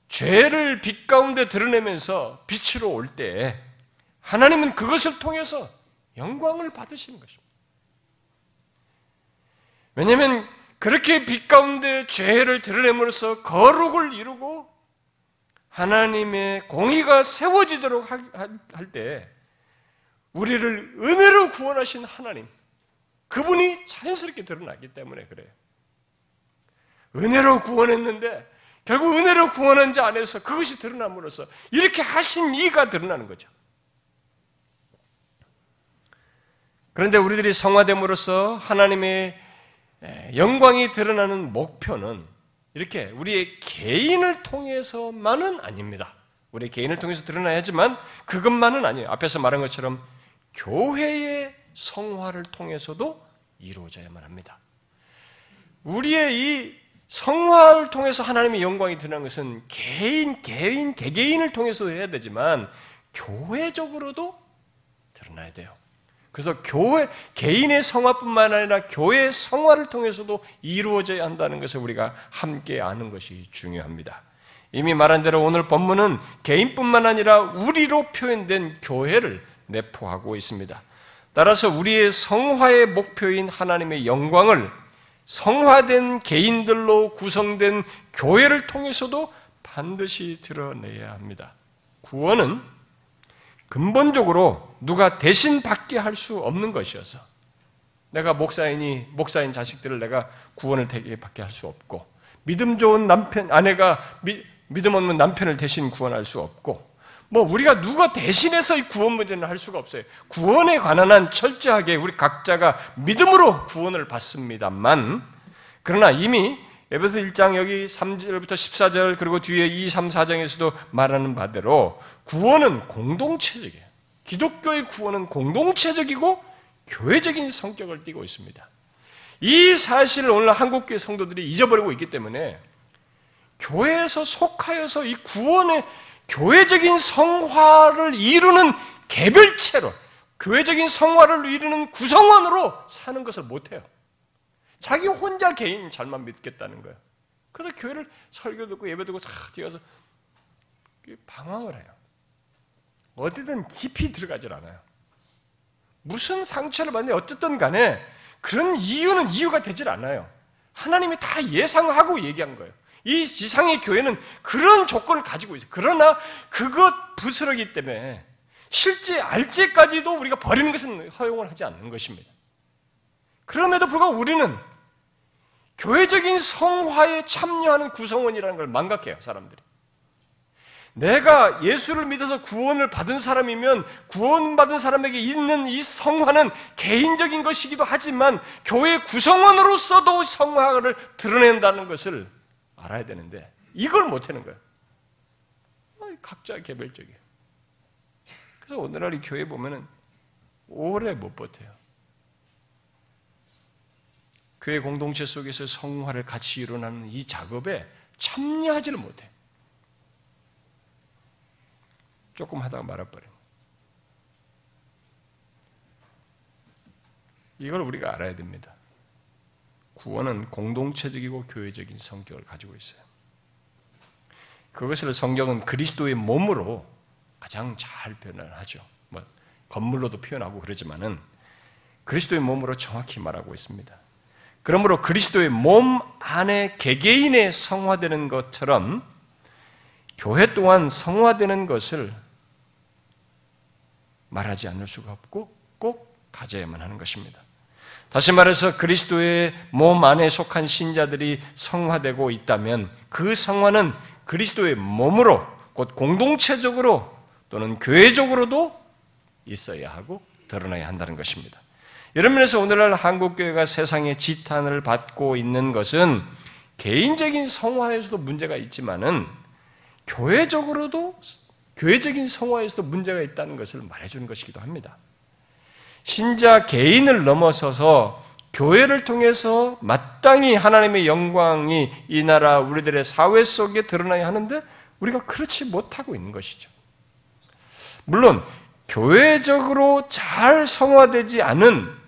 죄를 빛 가운데 드러내면서 빛으로 올 때에 하나님은 그것을 통해서 영광을 받으시는 것입니다. 왜냐하면 그렇게 빛 가운데 죄를 드러냄으로써 거룩을 이루고 하나님의 공의가 세워지도록 할 때 우리를 은혜로 구원하신 하나님, 그분이 자연스럽게 드러났기 때문에 그래요. 은혜로 구원했는데 결국 은혜로 구원한 자 안에서 그것이 드러남으로써 이렇게 하신 이가 드러나는 거죠. 그런데 우리들이 성화됨으로써 하나님의 영광이 드러나는 목표는 이렇게 우리의 개인을 통해서만은 아닙니다. 우리의 개인을 통해서 드러나야지만 그것만은 아니에요. 앞에서 말한 것처럼 교회의 성화를 통해서도 이루어져야만 합니다. 우리의 이 성화를 통해서 하나님의 영광이 드러나는 것은 개개인을 통해서도 해야 되지만 교회적으로도 드러나야 돼요. 그래서 개인의 성화뿐만 아니라 교회의 성화를 통해서도 이루어져야 한다는 것을 우리가 함께 아는 것이 중요합니다. 이미 말한 대로 오늘 본문은 개인뿐만 아니라 우리로 표현된 교회를 내포하고 있습니다. 따라서 우리의 성화의 목표인 하나님의 영광을 성화된 개인들로 구성된 교회를 통해서도 반드시 드러내야 합니다. 구원은 근본적으로 누가 대신 받게 할 수 없는 것이어서 내가 목사인 자식들을 내가 구원을 되게 받게 할 수 없고, 믿음 좋은 아내가 믿음 없는 남편을 대신 구원할 수 없고, 우리가 누가 대신해서 이 구원 문제는 할 수가 없어요. 구원에 관한 한 철저하게 우리 각자가 믿음으로 구원을 받습니다만, 그러나 이미 에베소 1장 여기 3절부터 14절 그리고 뒤에 2, 3, 4장에서도 말하는 바대로 구원은 공동체적이에요. 기독교의 구원은 공동체적이고 교회적인 성격을 띠고 있습니다. 이 사실을 오늘 한국교회 성도들이 잊어버리고 있기 때문에 교회에서 속하여서 이 구원의 교회적인 성화를 이루는 개별체로, 교회적인 성화를 이루는 구성원으로 사는 것을 못해요. 자기 혼자 개인 잘만 믿겠다는 거예요. 그래서 교회를 설교 듣고 예배 듣고 싹 뛰어서 방황을 해요. 어디든 깊이 들어가질 않아요. 무슨 상처를 받는데 어쨌든 간에 그런 이유가 되질 않아요. 하나님이 다 예상하고 얘기한 거예요. 이 지상의 교회는 그런 조건을 가지고 있어요. 그러나 그것 부스러기 때문에 실제 알제까지도 우리가 버리는 것은 허용을 하지 않는 것입니다. 그럼에도 불구하고 우리는 교회적인 성화에 참여하는 구성원이라는 걸 망각해요, 사람들이. 내가 예수를 믿어서 구원을 받은 사람이면 구원받은 사람에게 있는 이 성화는 개인적인 것이기도 하지만 교회 구성원으로서도 성화를 드러낸다는 것을 알아야 되는데 이걸 못하는 거예요. 각자 개별적이에요. 그래서 오늘날 이 교회 보면은 오래 못 버텨요. 교회 공동체 속에서 성화를 같이 이루는 이 작업에 참여하지를 못해. 조금 하다가 말아버려요. 이걸 우리가 알아야 됩니다. 구원은 공동체적이고 교회적인 성격을 가지고 있어요. 그것을 성경은 그리스도의 몸으로 가장 잘 표현을 하죠. 건물로도 표현하고 그러지만은 그리스도의 몸으로 정확히 말하고 있습니다. 그러므로 그리스도의 몸 안에 개개인의 성화되는 것처럼 교회 또한 성화되는 것을 말하지 않을 수가 없고 꼭 가져야만 하는 것입니다. 다시 말해서 그리스도의 몸 안에 속한 신자들이 성화되고 있다면 그 성화는 그리스도의 몸으로 곧 공동체적으로 또는 교회적으로도 있어야 하고 드러나야 한다는 것입니다. 이런 면에서 오늘날 한국교회가 세상의 지탄을 받고 있는 것은 개인적인 성화에서도 문제가 있지만은 교회적으로도, 교회적인 성화에서도 문제가 있다는 것을 말해주는 것이기도 합니다. 신자 개인을 넘어서서 교회를 통해서 마땅히 하나님의 영광이 이 나라 우리들의 사회 속에 드러나야 하는데 우리가 그렇지 못하고 있는 것이죠. 물론 교회적으로 잘 성화되지 않은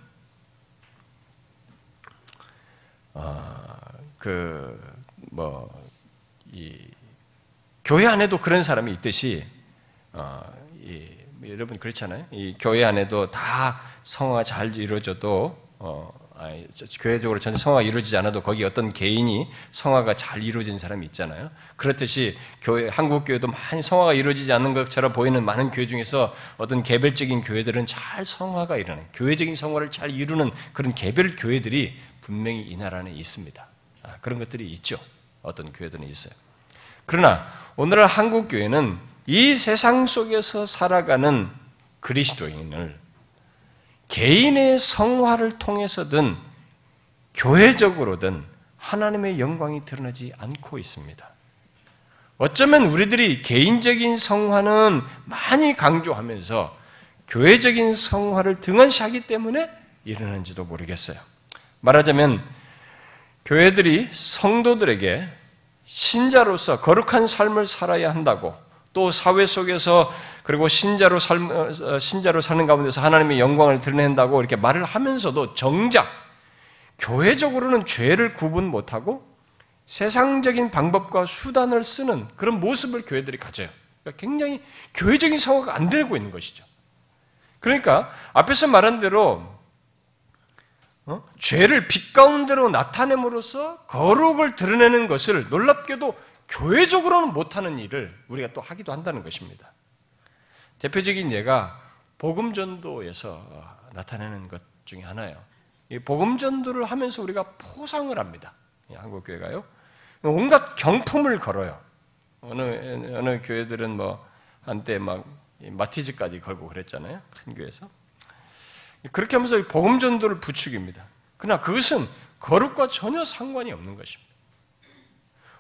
교회 안에도 그런 사람이 있듯이 여러분 그렇잖아요. 이 교회 안에도 다 성화 잘 이루어져도 교회적으로 전체 성화가 이루어지지 않아도 거기 어떤 개인이 성화가 잘 이루어진 사람이 있잖아요. 그렇듯이 교회, 한국 교회도 많이 성화가 이루어지지 않는 것처럼 보이는 많은 교회 중에서 어떤 개별적인 교회들은 잘 성화가 일어나요. 교회적인 성화를 잘 이루는 그런 개별 교회들이 분명히 이 나라 안에 있습니다. 그런 것들이 있죠. 어떤 교회들은 있어요. 그러나 오늘날 한국 교회는 이 세상 속에서 살아가는 그리스도인을 개인의 성화를 통해서든 교회적으로든 하나님의 영광이 드러나지 않고 있습니다. 어쩌면 우리들이 개인적인 성화는 많이 강조하면서 교회적인 성화를 등한시하기 때문에 일어난지도 모르겠어요. 말하자면 교회들이 성도들에게 신자로서 거룩한 삶을 살아야 한다고, 또 사회 속에서 그리고 신자로 사는 가운데서 하나님의 영광을 드러낸다고 이렇게 말을 하면서도 정작 교회적으로는 죄를 구분 못하고 세상적인 방법과 수단을 쓰는 그런 모습을 교회들이 가져요. 그러니까 굉장히 교회적인 성화가 안 되고 있는 것이죠. 그러니까 앞에서 말한 대로 죄를 빛 가운데로 나타냄으로써 거룩을 드러내는 것을 놀랍게도 교회적으로는 못하는 일을 우리가 또 하기도 한다는 것입니다. 대표적인 예가 복음전도에서 나타내는 것 중에 하나예요. 이 복음전도를 하면서 우리가 포상을 합니다. 한국교회가요. 온갖 경품을 걸어요. 어느 교회들은 뭐 한때 막 마티즈까지 걸고 그랬잖아요. 큰 교회에서. 그렇게 하면서 복음전도를 부추깁니다. 그러나 그것은 거룩과 전혀 상관이 없는 것입니다.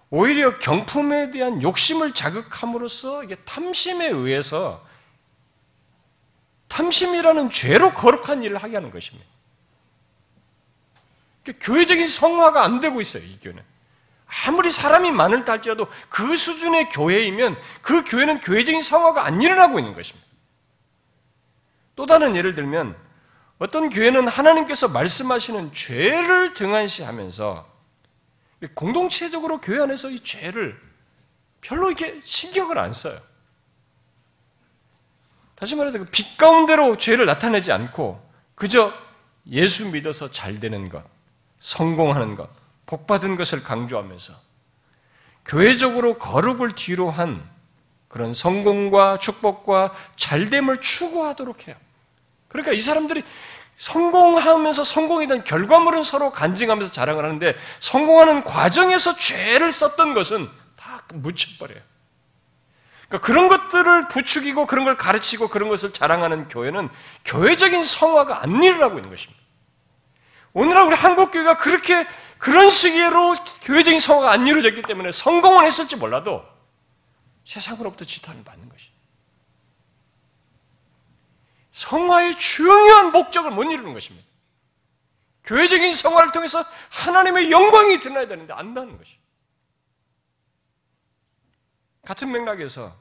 오히려 경품에 대한 욕심을 자극함으로써 이게 탐심에 의해서 탐심이라는 죄로 거룩한 일을 하게 하는 것입니다. 그러니까 교회적인 성화가 안 되고 있어요, 이 교회는. 아무리 사람이 많을 때 할지라도 그 수준의 교회이면 그 교회는 교회적인 성화가 안 일어나고 있는 것입니다. 또 다른 예를 들면 어떤 교회는 하나님께서 말씀하시는 죄를 등한시하면서 공동체적으로 교회 안에서 이 죄를 별로 이렇게 신경을 안 써요. 다시 말해서 그 빛 가운데로 죄를 나타내지 않고 그저 예수 믿어서 잘 되는 것, 성공하는 것, 복받은 것을 강조하면서 교회적으로 거룩을 뒤로 한 그런 성공과 축복과 잘됨을 추구하도록 해요. 그러니까 이 사람들이 성공하면서 성공에 대한 결과물은 서로 간증하면서 자랑을 하는데 성공하는 과정에서 죄를 썼던 것은 다 묻혀버려요. 그러니까 그런 것들을 부추기고 그런 걸 가르치고 그런 것을 자랑하는 교회는 교회적인 성화가 안 일어나고 있는 것입니다. 오늘날 우리 한국교회가 그렇게 그런 시기로 교회적인 성화가 안 이루어졌기 때문에 성공은 했을지 몰라도 세상으로부터 지탄을 받는 것입니다. 성화의 중요한 목적을 못 이루는 것입니다. 교회적인 성화를 통해서 하나님의 영광이 드러나야 되는데 안 나는 것입니다. 같은 맥락에서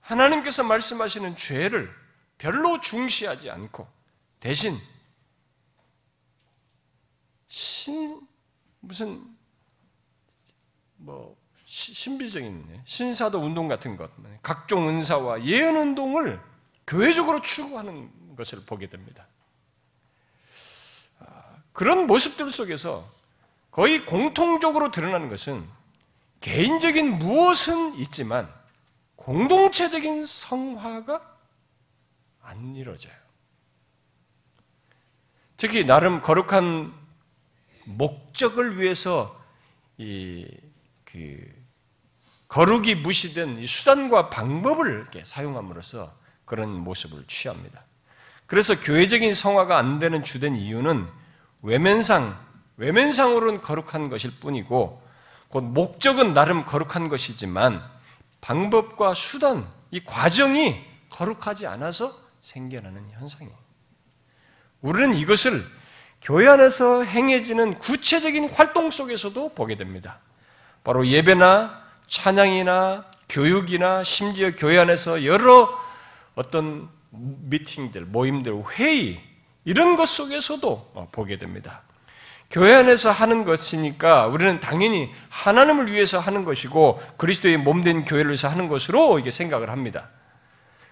하나님께서 말씀하시는 죄를 별로 중시하지 않고 대신 신비적인 신사도 운동 같은 것, 각종 은사와 예언 운동을 교회적으로 추구하는 것을 보게 됩니다. 그런 모습들 속에서 거의 공통적으로 드러나는 것은 개인적인 무엇은 있지만 공동체적인 성화가 안 이루어져요. 특히 나름 거룩한 목적을 위해서 거룩이 무시된 이 수단과 방법을 이렇게 사용함으로써 그런 모습을 취합니다. 그래서 교회적인 성화가 안 되는 주된 이유는 외면상으로는 거룩한 것일 뿐이고 곧 목적은 나름 거룩한 것이지만 방법과 수단, 이 과정이 거룩하지 않아서 생겨나는 현상이에요. 우리는 이것을 교회 안에서 행해지는 구체적인 활동 속에서도 보게 됩니다. 바로 예배나 찬양이나 교육이나 심지어 교회 안에서 여러 어떤 미팅들, 모임들, 회의 이런 것 속에서도 보게 됩니다. 교회 안에서 하는 것이니까 우리는 당연히 하나님을 위해서 하는 것이고 그리스도의 몸된 교회를 위해서 하는 것으로 이게 생각을 합니다.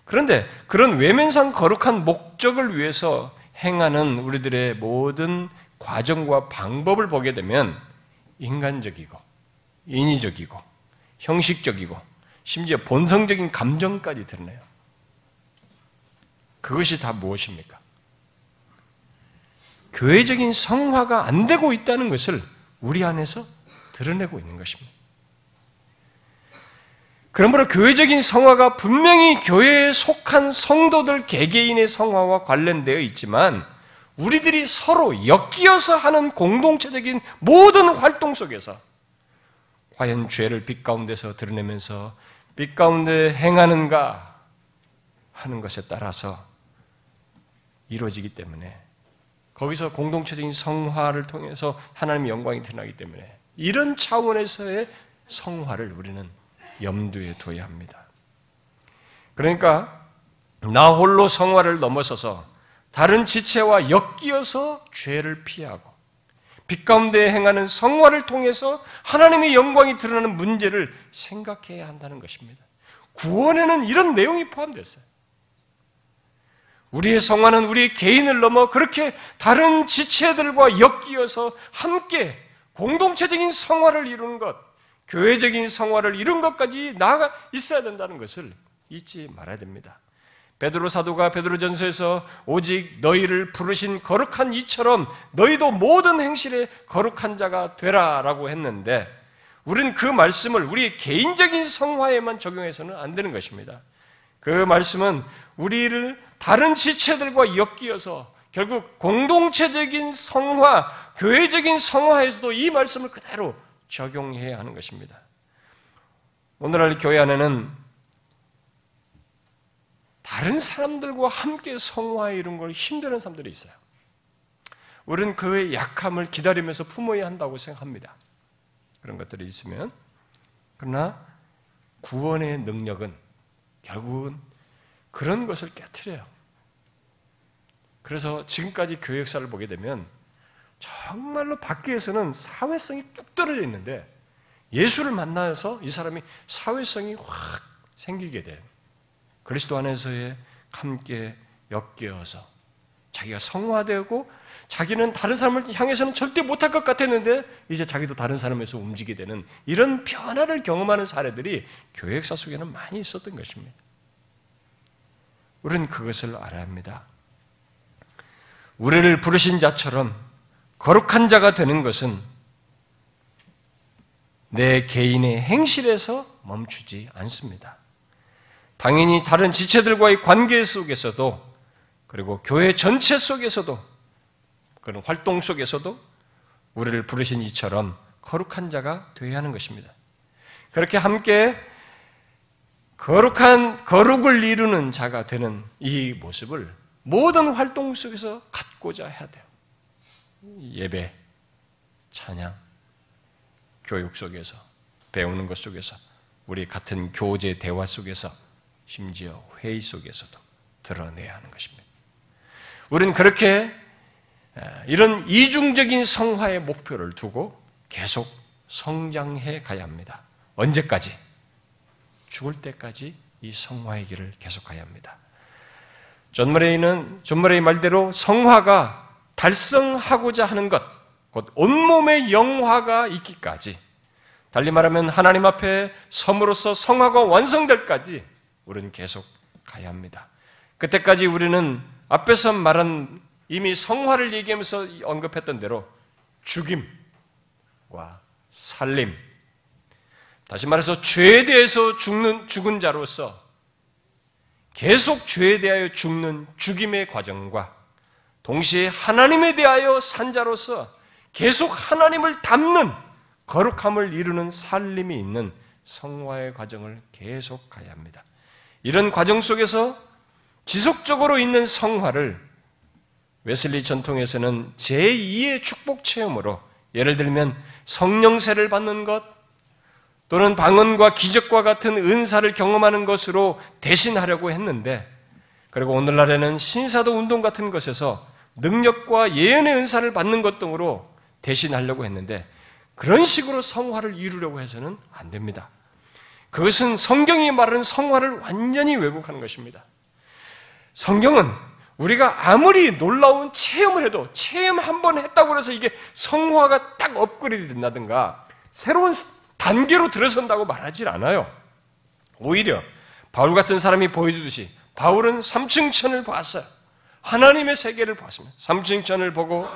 그런데 그런 외면상 거룩한 목적을 위해서 행하는 우리들의 모든 과정과 방법을 보게 되면 인간적이고 인위적이고 형식적이고 심지어 본성적인 감정까지 드러나요. 그것이 다 무엇입니까? 교회적인 성화가 안 되고 있다는 것을 우리 안에서 드러내고 있는 것입니다. 그러므로 교회적인 성화가 분명히 교회에 속한 성도들 개개인의 성화와 관련되어 있지만 우리들이 서로 엮여서 하는 공동체적인 모든 활동 속에서 과연 죄를 빛 가운데서 드러내면서 빛 가운데 행하는가 하는 것에 따라서 이루어지기 때문에 거기서 공동체적인 성화를 통해서 하나님의 영광이 드러나기 때문에 이런 차원에서의 성화를 우리는 염두에 둬야 합니다. 그러니까 나 홀로 성화를 넘어서서 다른 지체와 엮여서 죄를 피하고 빛 가운데 행하는 성화를 통해서 하나님의 영광이 드러나는 문제를 생각해야 한다는 것입니다. 구원에는 이런 내용이 포함됐어요. 우리의 성화는 우리 개인을 넘어 그렇게 다른 지체들과 엮여서 함께 공동체적인 성화를 이루는 것, 교회적인 성화를 이룬 것까지 나아가 있어야 된다는 것을 잊지 말아야 됩니다. 베드로 사도가 베드로전서에서 오직 너희를 부르신 거룩한 이처럼 너희도 모든 행실에 거룩한 자가 되라라고 했는데 우린 그 말씀을 우리 개인적인 성화에만 적용해서는 안 되는 것입니다. 그 말씀은 우리를 다른 지체들과 엮여서 결국 공동체적인 성화, 교회적인 성화에서도 이 말씀을 그대로 적용해야 하는 것입니다. 오늘날 교회 안에는 다른 사람들과 함께 성화에 이룬걸 힘드는 사람들이 있어요. 우리는 그의 약함을 기다리면서 품어야 한다고 생각합니다. 그런 것들이 있으면 그러나 구원의 능력은 결국은 그런 것을 깨트려요. 그래서 지금까지 교회 역사를 보게 되면 정말로 밖에서는 사회성이 뚝 떨어져 있는데 예수를 만나서 이 사람이 사회성이 확 생기게 돼요. 그리스도 안에서의 함께 엮여서 자기가 성화되고 자기는 다른 사람을 향해서는 절대 못할 것 같았는데 이제 자기도 다른 사람에서 움직이게 되는 이런 변화를 경험하는 사례들이 교회 역사 속에는 많이 있었던 것입니다. 우리는 그것을 알아야 합니다. 우리를 부르신 자처럼 거룩한 자가 되는 것은 내 개인의 행실에서 멈추지 않습니다. 당연히 다른 지체들과의 관계 속에서도 그리고 교회 전체 속에서도 그런 활동 속에서도 우리를 부르신 이처럼 거룩한 자가 되어야 하는 것입니다. 그렇게 함께 거룩을 이루는 자가 되는 이 모습을 모든 활동 속에서 갖고자 해야 돼요. 예배, 찬양, 교육 속에서, 배우는 것 속에서, 우리 같은 교제 대화 속에서, 심지어 회의 속에서도 드러내야 하는 것입니다. 우린 그렇게 이런 이중적인 성화의 목표를 두고 계속 성장해 가야 합니다. 언제까지? 죽을 때까지 이 성화의 길을 계속 가야 합니다. 존 머레이 말대로 성화가 달성하고자 하는 것, 곧 온몸의 영화가 있기까지, 달리 말하면 하나님 앞에 섬으로서 성화가 완성될까지 우리는 계속 가야 합니다. 그때까지 우리는 앞에서 말한 이미 성화를 얘기하면서 언급했던 대로 죽임과 살림, 다시 말해서 죄에 대해서 죽은 자로서 계속 죄에 대하여 죽는 죽임의 과정과 동시에 하나님에 대하여 산 자로서 계속 하나님을 닮는 거룩함을 이루는 살림이 있는 성화의 과정을 계속 가야 합니다. 이런 과정 속에서 지속적으로 있는 성화를 웨슬리 전통에서는 제2의 축복 체험으로 예를 들면 성령세를 받는 것 또는 방언과 기적과 같은 은사를 경험하는 것으로 대신하려고 했는데 그리고 오늘날에는 신사도 운동 같은 것에서 능력과 예언의 은사를 받는 것 등으로 대신하려고 했는데 그런 식으로 성화를 이루려고 해서는 안 됩니다. 그것은 성경이 말하는 성화를 완전히 왜곡하는 것입니다. 성경은 우리가 아무리 놀라운 체험을 해도 체험 한 번 했다고 해서 이게 성화가 딱 업그레이드 된다든가 새로운 단계로 들어선다고 말하지 않아요. 오히려 바울 같은 사람이 보여주듯이 바울은 삼층천을 봤어요. 하나님의 세계를 봤습니다. 삼층천을 보고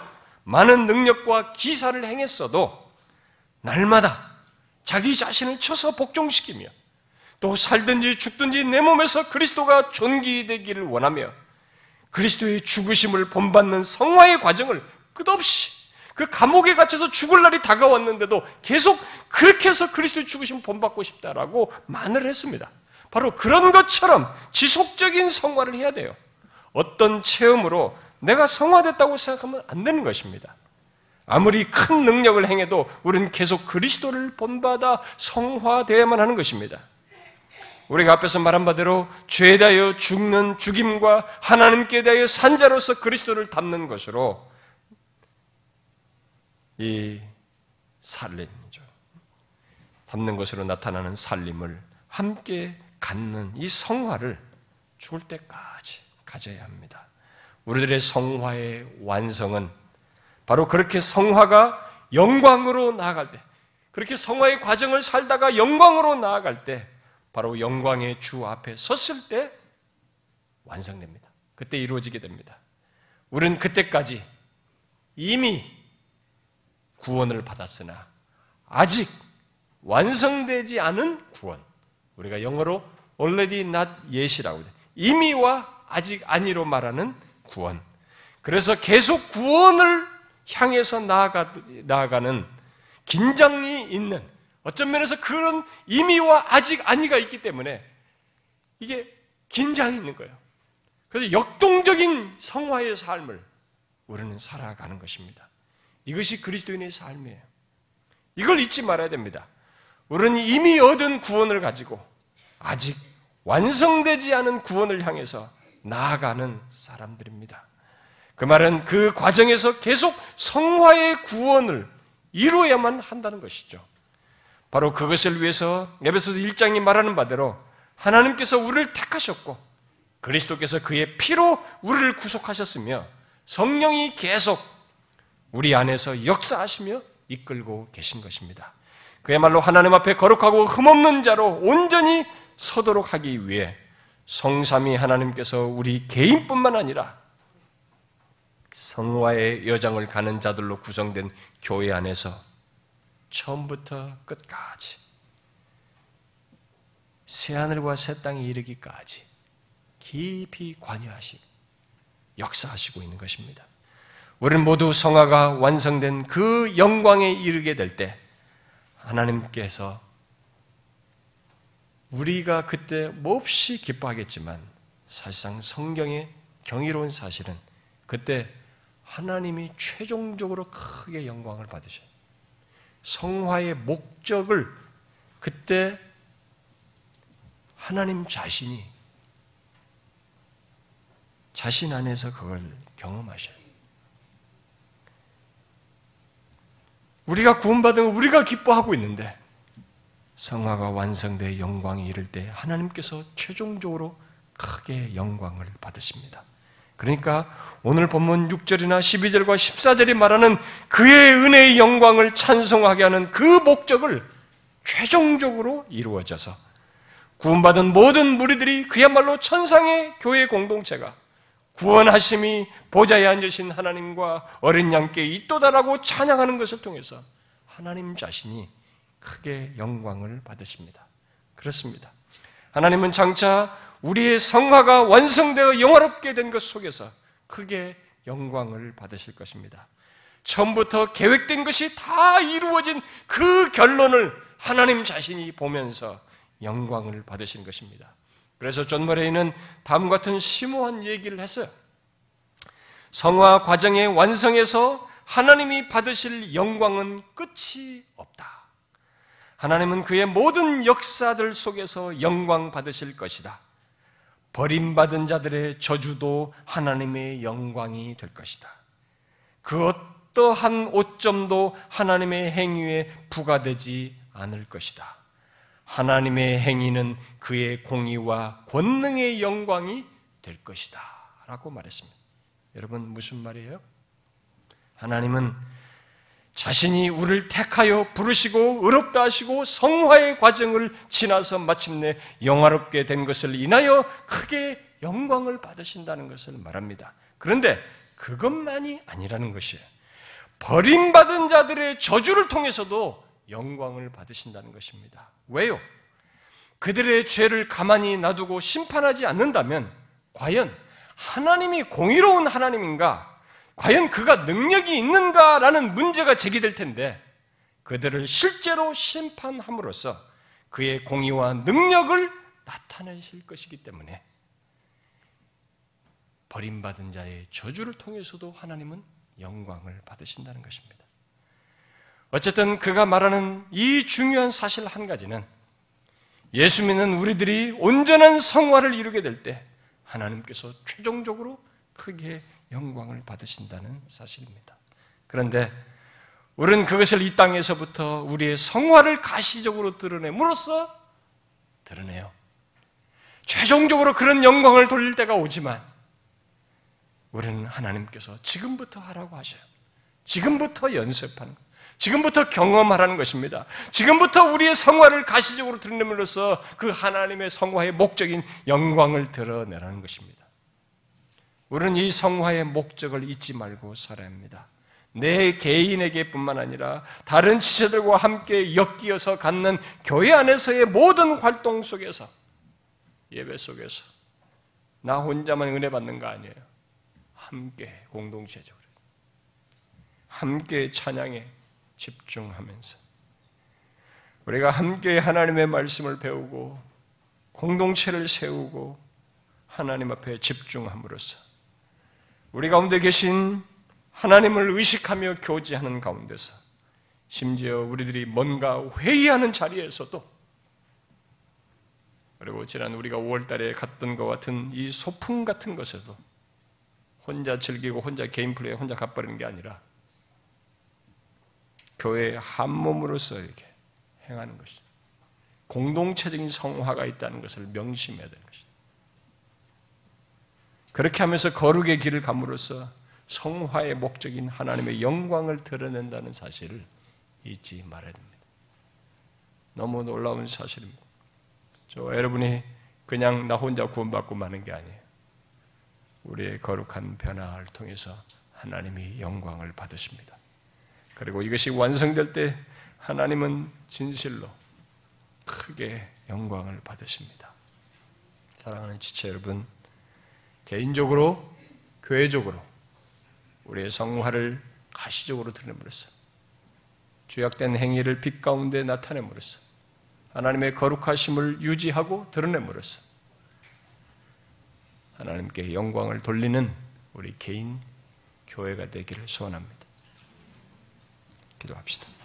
많은 능력과 기사를 행했어도 날마다 자기 자신을 쳐서 복종시키며 또 살든지 죽든지 내 몸에서 그리스도가 존귀되기를 원하며 그리스도의 죽으심을 본받는 성화의 과정을 끝없이 그 감옥에 갇혀서 죽을 날이 다가왔는데도 계속 그렇게 해서 그리스도의 죽으심을 본받고 싶다라고 말을 했습니다. 바로 그런 것처럼 지속적인 성화를 해야 돼요. 어떤 체험으로 내가 성화됐다고 생각하면 안 되는 것입니다. 아무리 큰 능력을 행해도 우리는 계속 그리스도를 본받아 성화되어야만 하는 것입니다. 우리가 앞에서 말한 바대로 죄에 대하여 죽는 죽임과 하나님께 대하여 산자로서 그리스도를 닮는 것으로 이 살림이죠. 닮는 것으로 나타나는 살림을 함께 갖는 이 성화를 죽을 때까지 가져야 합니다. 우리들의 성화의 완성은 바로 그렇게 성화가 영광으로 나아갈 때, 그렇게 성화의 과정을 살다가 영광으로 나아갈 때, 바로 영광의 주 앞에 섰을 때 완성됩니다. 그때 이루어지게 됩니다. 우리는 그때까지 이미 구원을 받았으나 아직 완성되지 않은 구원, 우리가 영어로 already not yet이라고 해요. 이미와 아직 아니로 말하는 구원. 그래서 계속 구원을 향해서 나아가는 긴장이 있는 어떤 면에서 그런 이미와 아직 아니가 있기 때문에 이게 긴장이 있는 거예요. 그래서 역동적인 성화의 삶을 우리는 살아가는 것입니다. 이것이 그리스도인의 삶이에요. 이걸 잊지 말아야 됩니다. 우리는 이미 얻은 구원을 가지고 아직 완성되지 않은 구원을 향해서 나아가는 사람들입니다. 그 말은 그 과정에서 계속 성화의 구원을 이루어야만 한다는 것이죠. 바로 그것을 위해서 에베소서 1장이 말하는 바대로 하나님께서 우리를 택하셨고 그리스도께서 그의 피로 우리를 구속하셨으며 성령이 계속 우리 안에서 역사하시며 이끌고 계신 것입니다. 그야말로 하나님 앞에 거룩하고 흠없는 자로 온전히 서도록 하기 위해 성삼위 하나님께서 우리 개인뿐만 아니라 성화의 여정을 가는 자들로 구성된 교회 안에서 처음부터 끝까지 새하늘과 새 땅에 이르기까지 깊이 관여하시고 역사하시고 있는 것입니다. 우리는 모두 성화가 완성된 그 영광에 이르게 될 때 하나님께서 우리가 그때 몹시 기뻐하겠지만 사실상 성경의 경이로운 사실은 그때 하나님이 최종적으로 크게 영광을 받으셔요. 성화의 목적을 그때 하나님 자신이 자신 안에서 그걸 경험하셔요. 우리가 구원받은 걸 우리가 기뻐하고 있는데 성화가 완성돼 영광이 이를 때 하나님께서 최종적으로 크게 영광을 받으십니다. 그러니까 오늘 본문 6절이나 12절과 14절이 말하는 그의 은혜의 영광을 찬송하게 하는 그 목적을 최종적으로 이루어져서 구원받은 모든 무리들이 그야말로 천상의 교회 공동체가 구원하심이 보좌에 앉으신 하나님과 어린 양께 잇도다라고 찬양하는 것을 통해서 하나님 자신이 크게 영광을 받으십니다. 그렇습니다. 하나님은 장차 우리의 성화가 완성되어 영화롭게 된 것 속에서 크게 영광을 받으실 것입니다. 처음부터 계획된 것이 다 이루어진 그 결론을 하나님 자신이 보면서 영광을 받으신 것입니다. 그래서 존 머레이는 다음과 같은 심오한 얘기를 했어요. 성화 과정의 완성에서 하나님이 받으실 영광은 끝이 없다. 하나님은 그의 모든 역사들 속에서 영광 받으실 것이다. 버림받은 자들의 저주도 하나님의 영광이 될 것이다. 그 어떠한 오점도 하나님의 행위에 부과되지 않을 것이다. 하나님의 행위는 그의 공의와 권능의 영광이 될 것이다. 라고 말했습니다. 여러분 무슨 말이에요? 하나님은 자신이 우리를 택하여 부르시고 의롭다 하시고 성화의 과정을 지나서 마침내 영화롭게 된 것을 인하여 크게 영광을 받으신다는 것을 말합니다. 그런데 그것만이 아니라는 것이에요. 버림받은 자들의 저주를 통해서도 영광을 받으신다는 것입니다. 왜요? 그들의 죄를 가만히 놔두고 심판하지 않는다면 과연 하나님이 공의로운 하나님인가? 과연 그가 능력이 있는가라는 문제가 제기될 텐데 그들을 실제로 심판함으로써 그의 공의와 능력을 나타내실 것이기 때문에 버림받은 자의 저주를 통해서도 하나님은 영광을 받으신다는 것입니다. 어쨌든 그가 말하는 이 중요한 사실 한 가지는 예수 믿는 우리들이 온전한 성화를 이루게 될 때 하나님께서 최종적으로 크게 영광을 받으신다는 사실입니다. 그런데 우리는 그것을 이 땅에서부터 우리의 성화를 가시적으로 드러내므로써 드러내요. 최종적으로 그런 영광을 돌릴 때가 오지만 우리는 하나님께서 지금부터 하라고 하셔요. 지금부터 연습하는 것, 지금부터 경험하라는 것입니다. 지금부터 우리의 성화를 가시적으로 드러내므로써 그 하나님의 성화의 목적인 영광을 드러내라는 것입니다. 우리는 이 성화의 목적을 잊지 말고 살아야 합니다. 내 개인에게뿐만 아니라 다른 지체들과 함께 엮이어서 갖는 교회 안에서의 모든 활동 속에서, 예배 속에서 나 혼자만 은혜 받는 거 아니에요. 함께 공동체적으로 함께 찬양해 집중하면서 우리가 함께 하나님의 말씀을 배우고 공동체를 세우고 하나님 앞에 집중함으로써 우리 가운데 계신 하나님을 의식하며 교제하는 가운데서, 심지어 우리들이 뭔가 회의하는 자리에서도, 그리고 지난 우리가 5월달에 갔던 것 같은 이 소풍 같은 것에서도 혼자 즐기고 혼자 개인 플레이 혼자 갚아버리는 게 아니라 교회의 한 몸으로서 이렇게 행하는 것이, 공동체적인 성화가 있다는 것을 명심해야 되는 것이다. 그렇게 하면서 거룩의 길을 감으로써 성화의 목적인 하나님의 영광을 드러낸다는 사실을 잊지 말아야 됩니다. 너무 놀라운 사실입니다. 저 여러분이 그냥 나 혼자 구원받고 마는 게 아니에요. 우리의 거룩한 변화를 통해서 하나님이 영광을 받으십니다. 그리고 이것이 완성될 때 하나님은 진실로 크게 영광을 받으십니다. 사랑하는 지체 여러분, 개인적으로, 교회적으로 우리의 성화를 가시적으로 드러냄으로써, 죄악된 행위를 빛 가운데 나타냄으로써, 하나님의 거룩하심을 유지하고 드러냄으로써 하나님께 영광을 돌리는 우리 개인, 교회가 되기를 소원합니다. 기도합시다.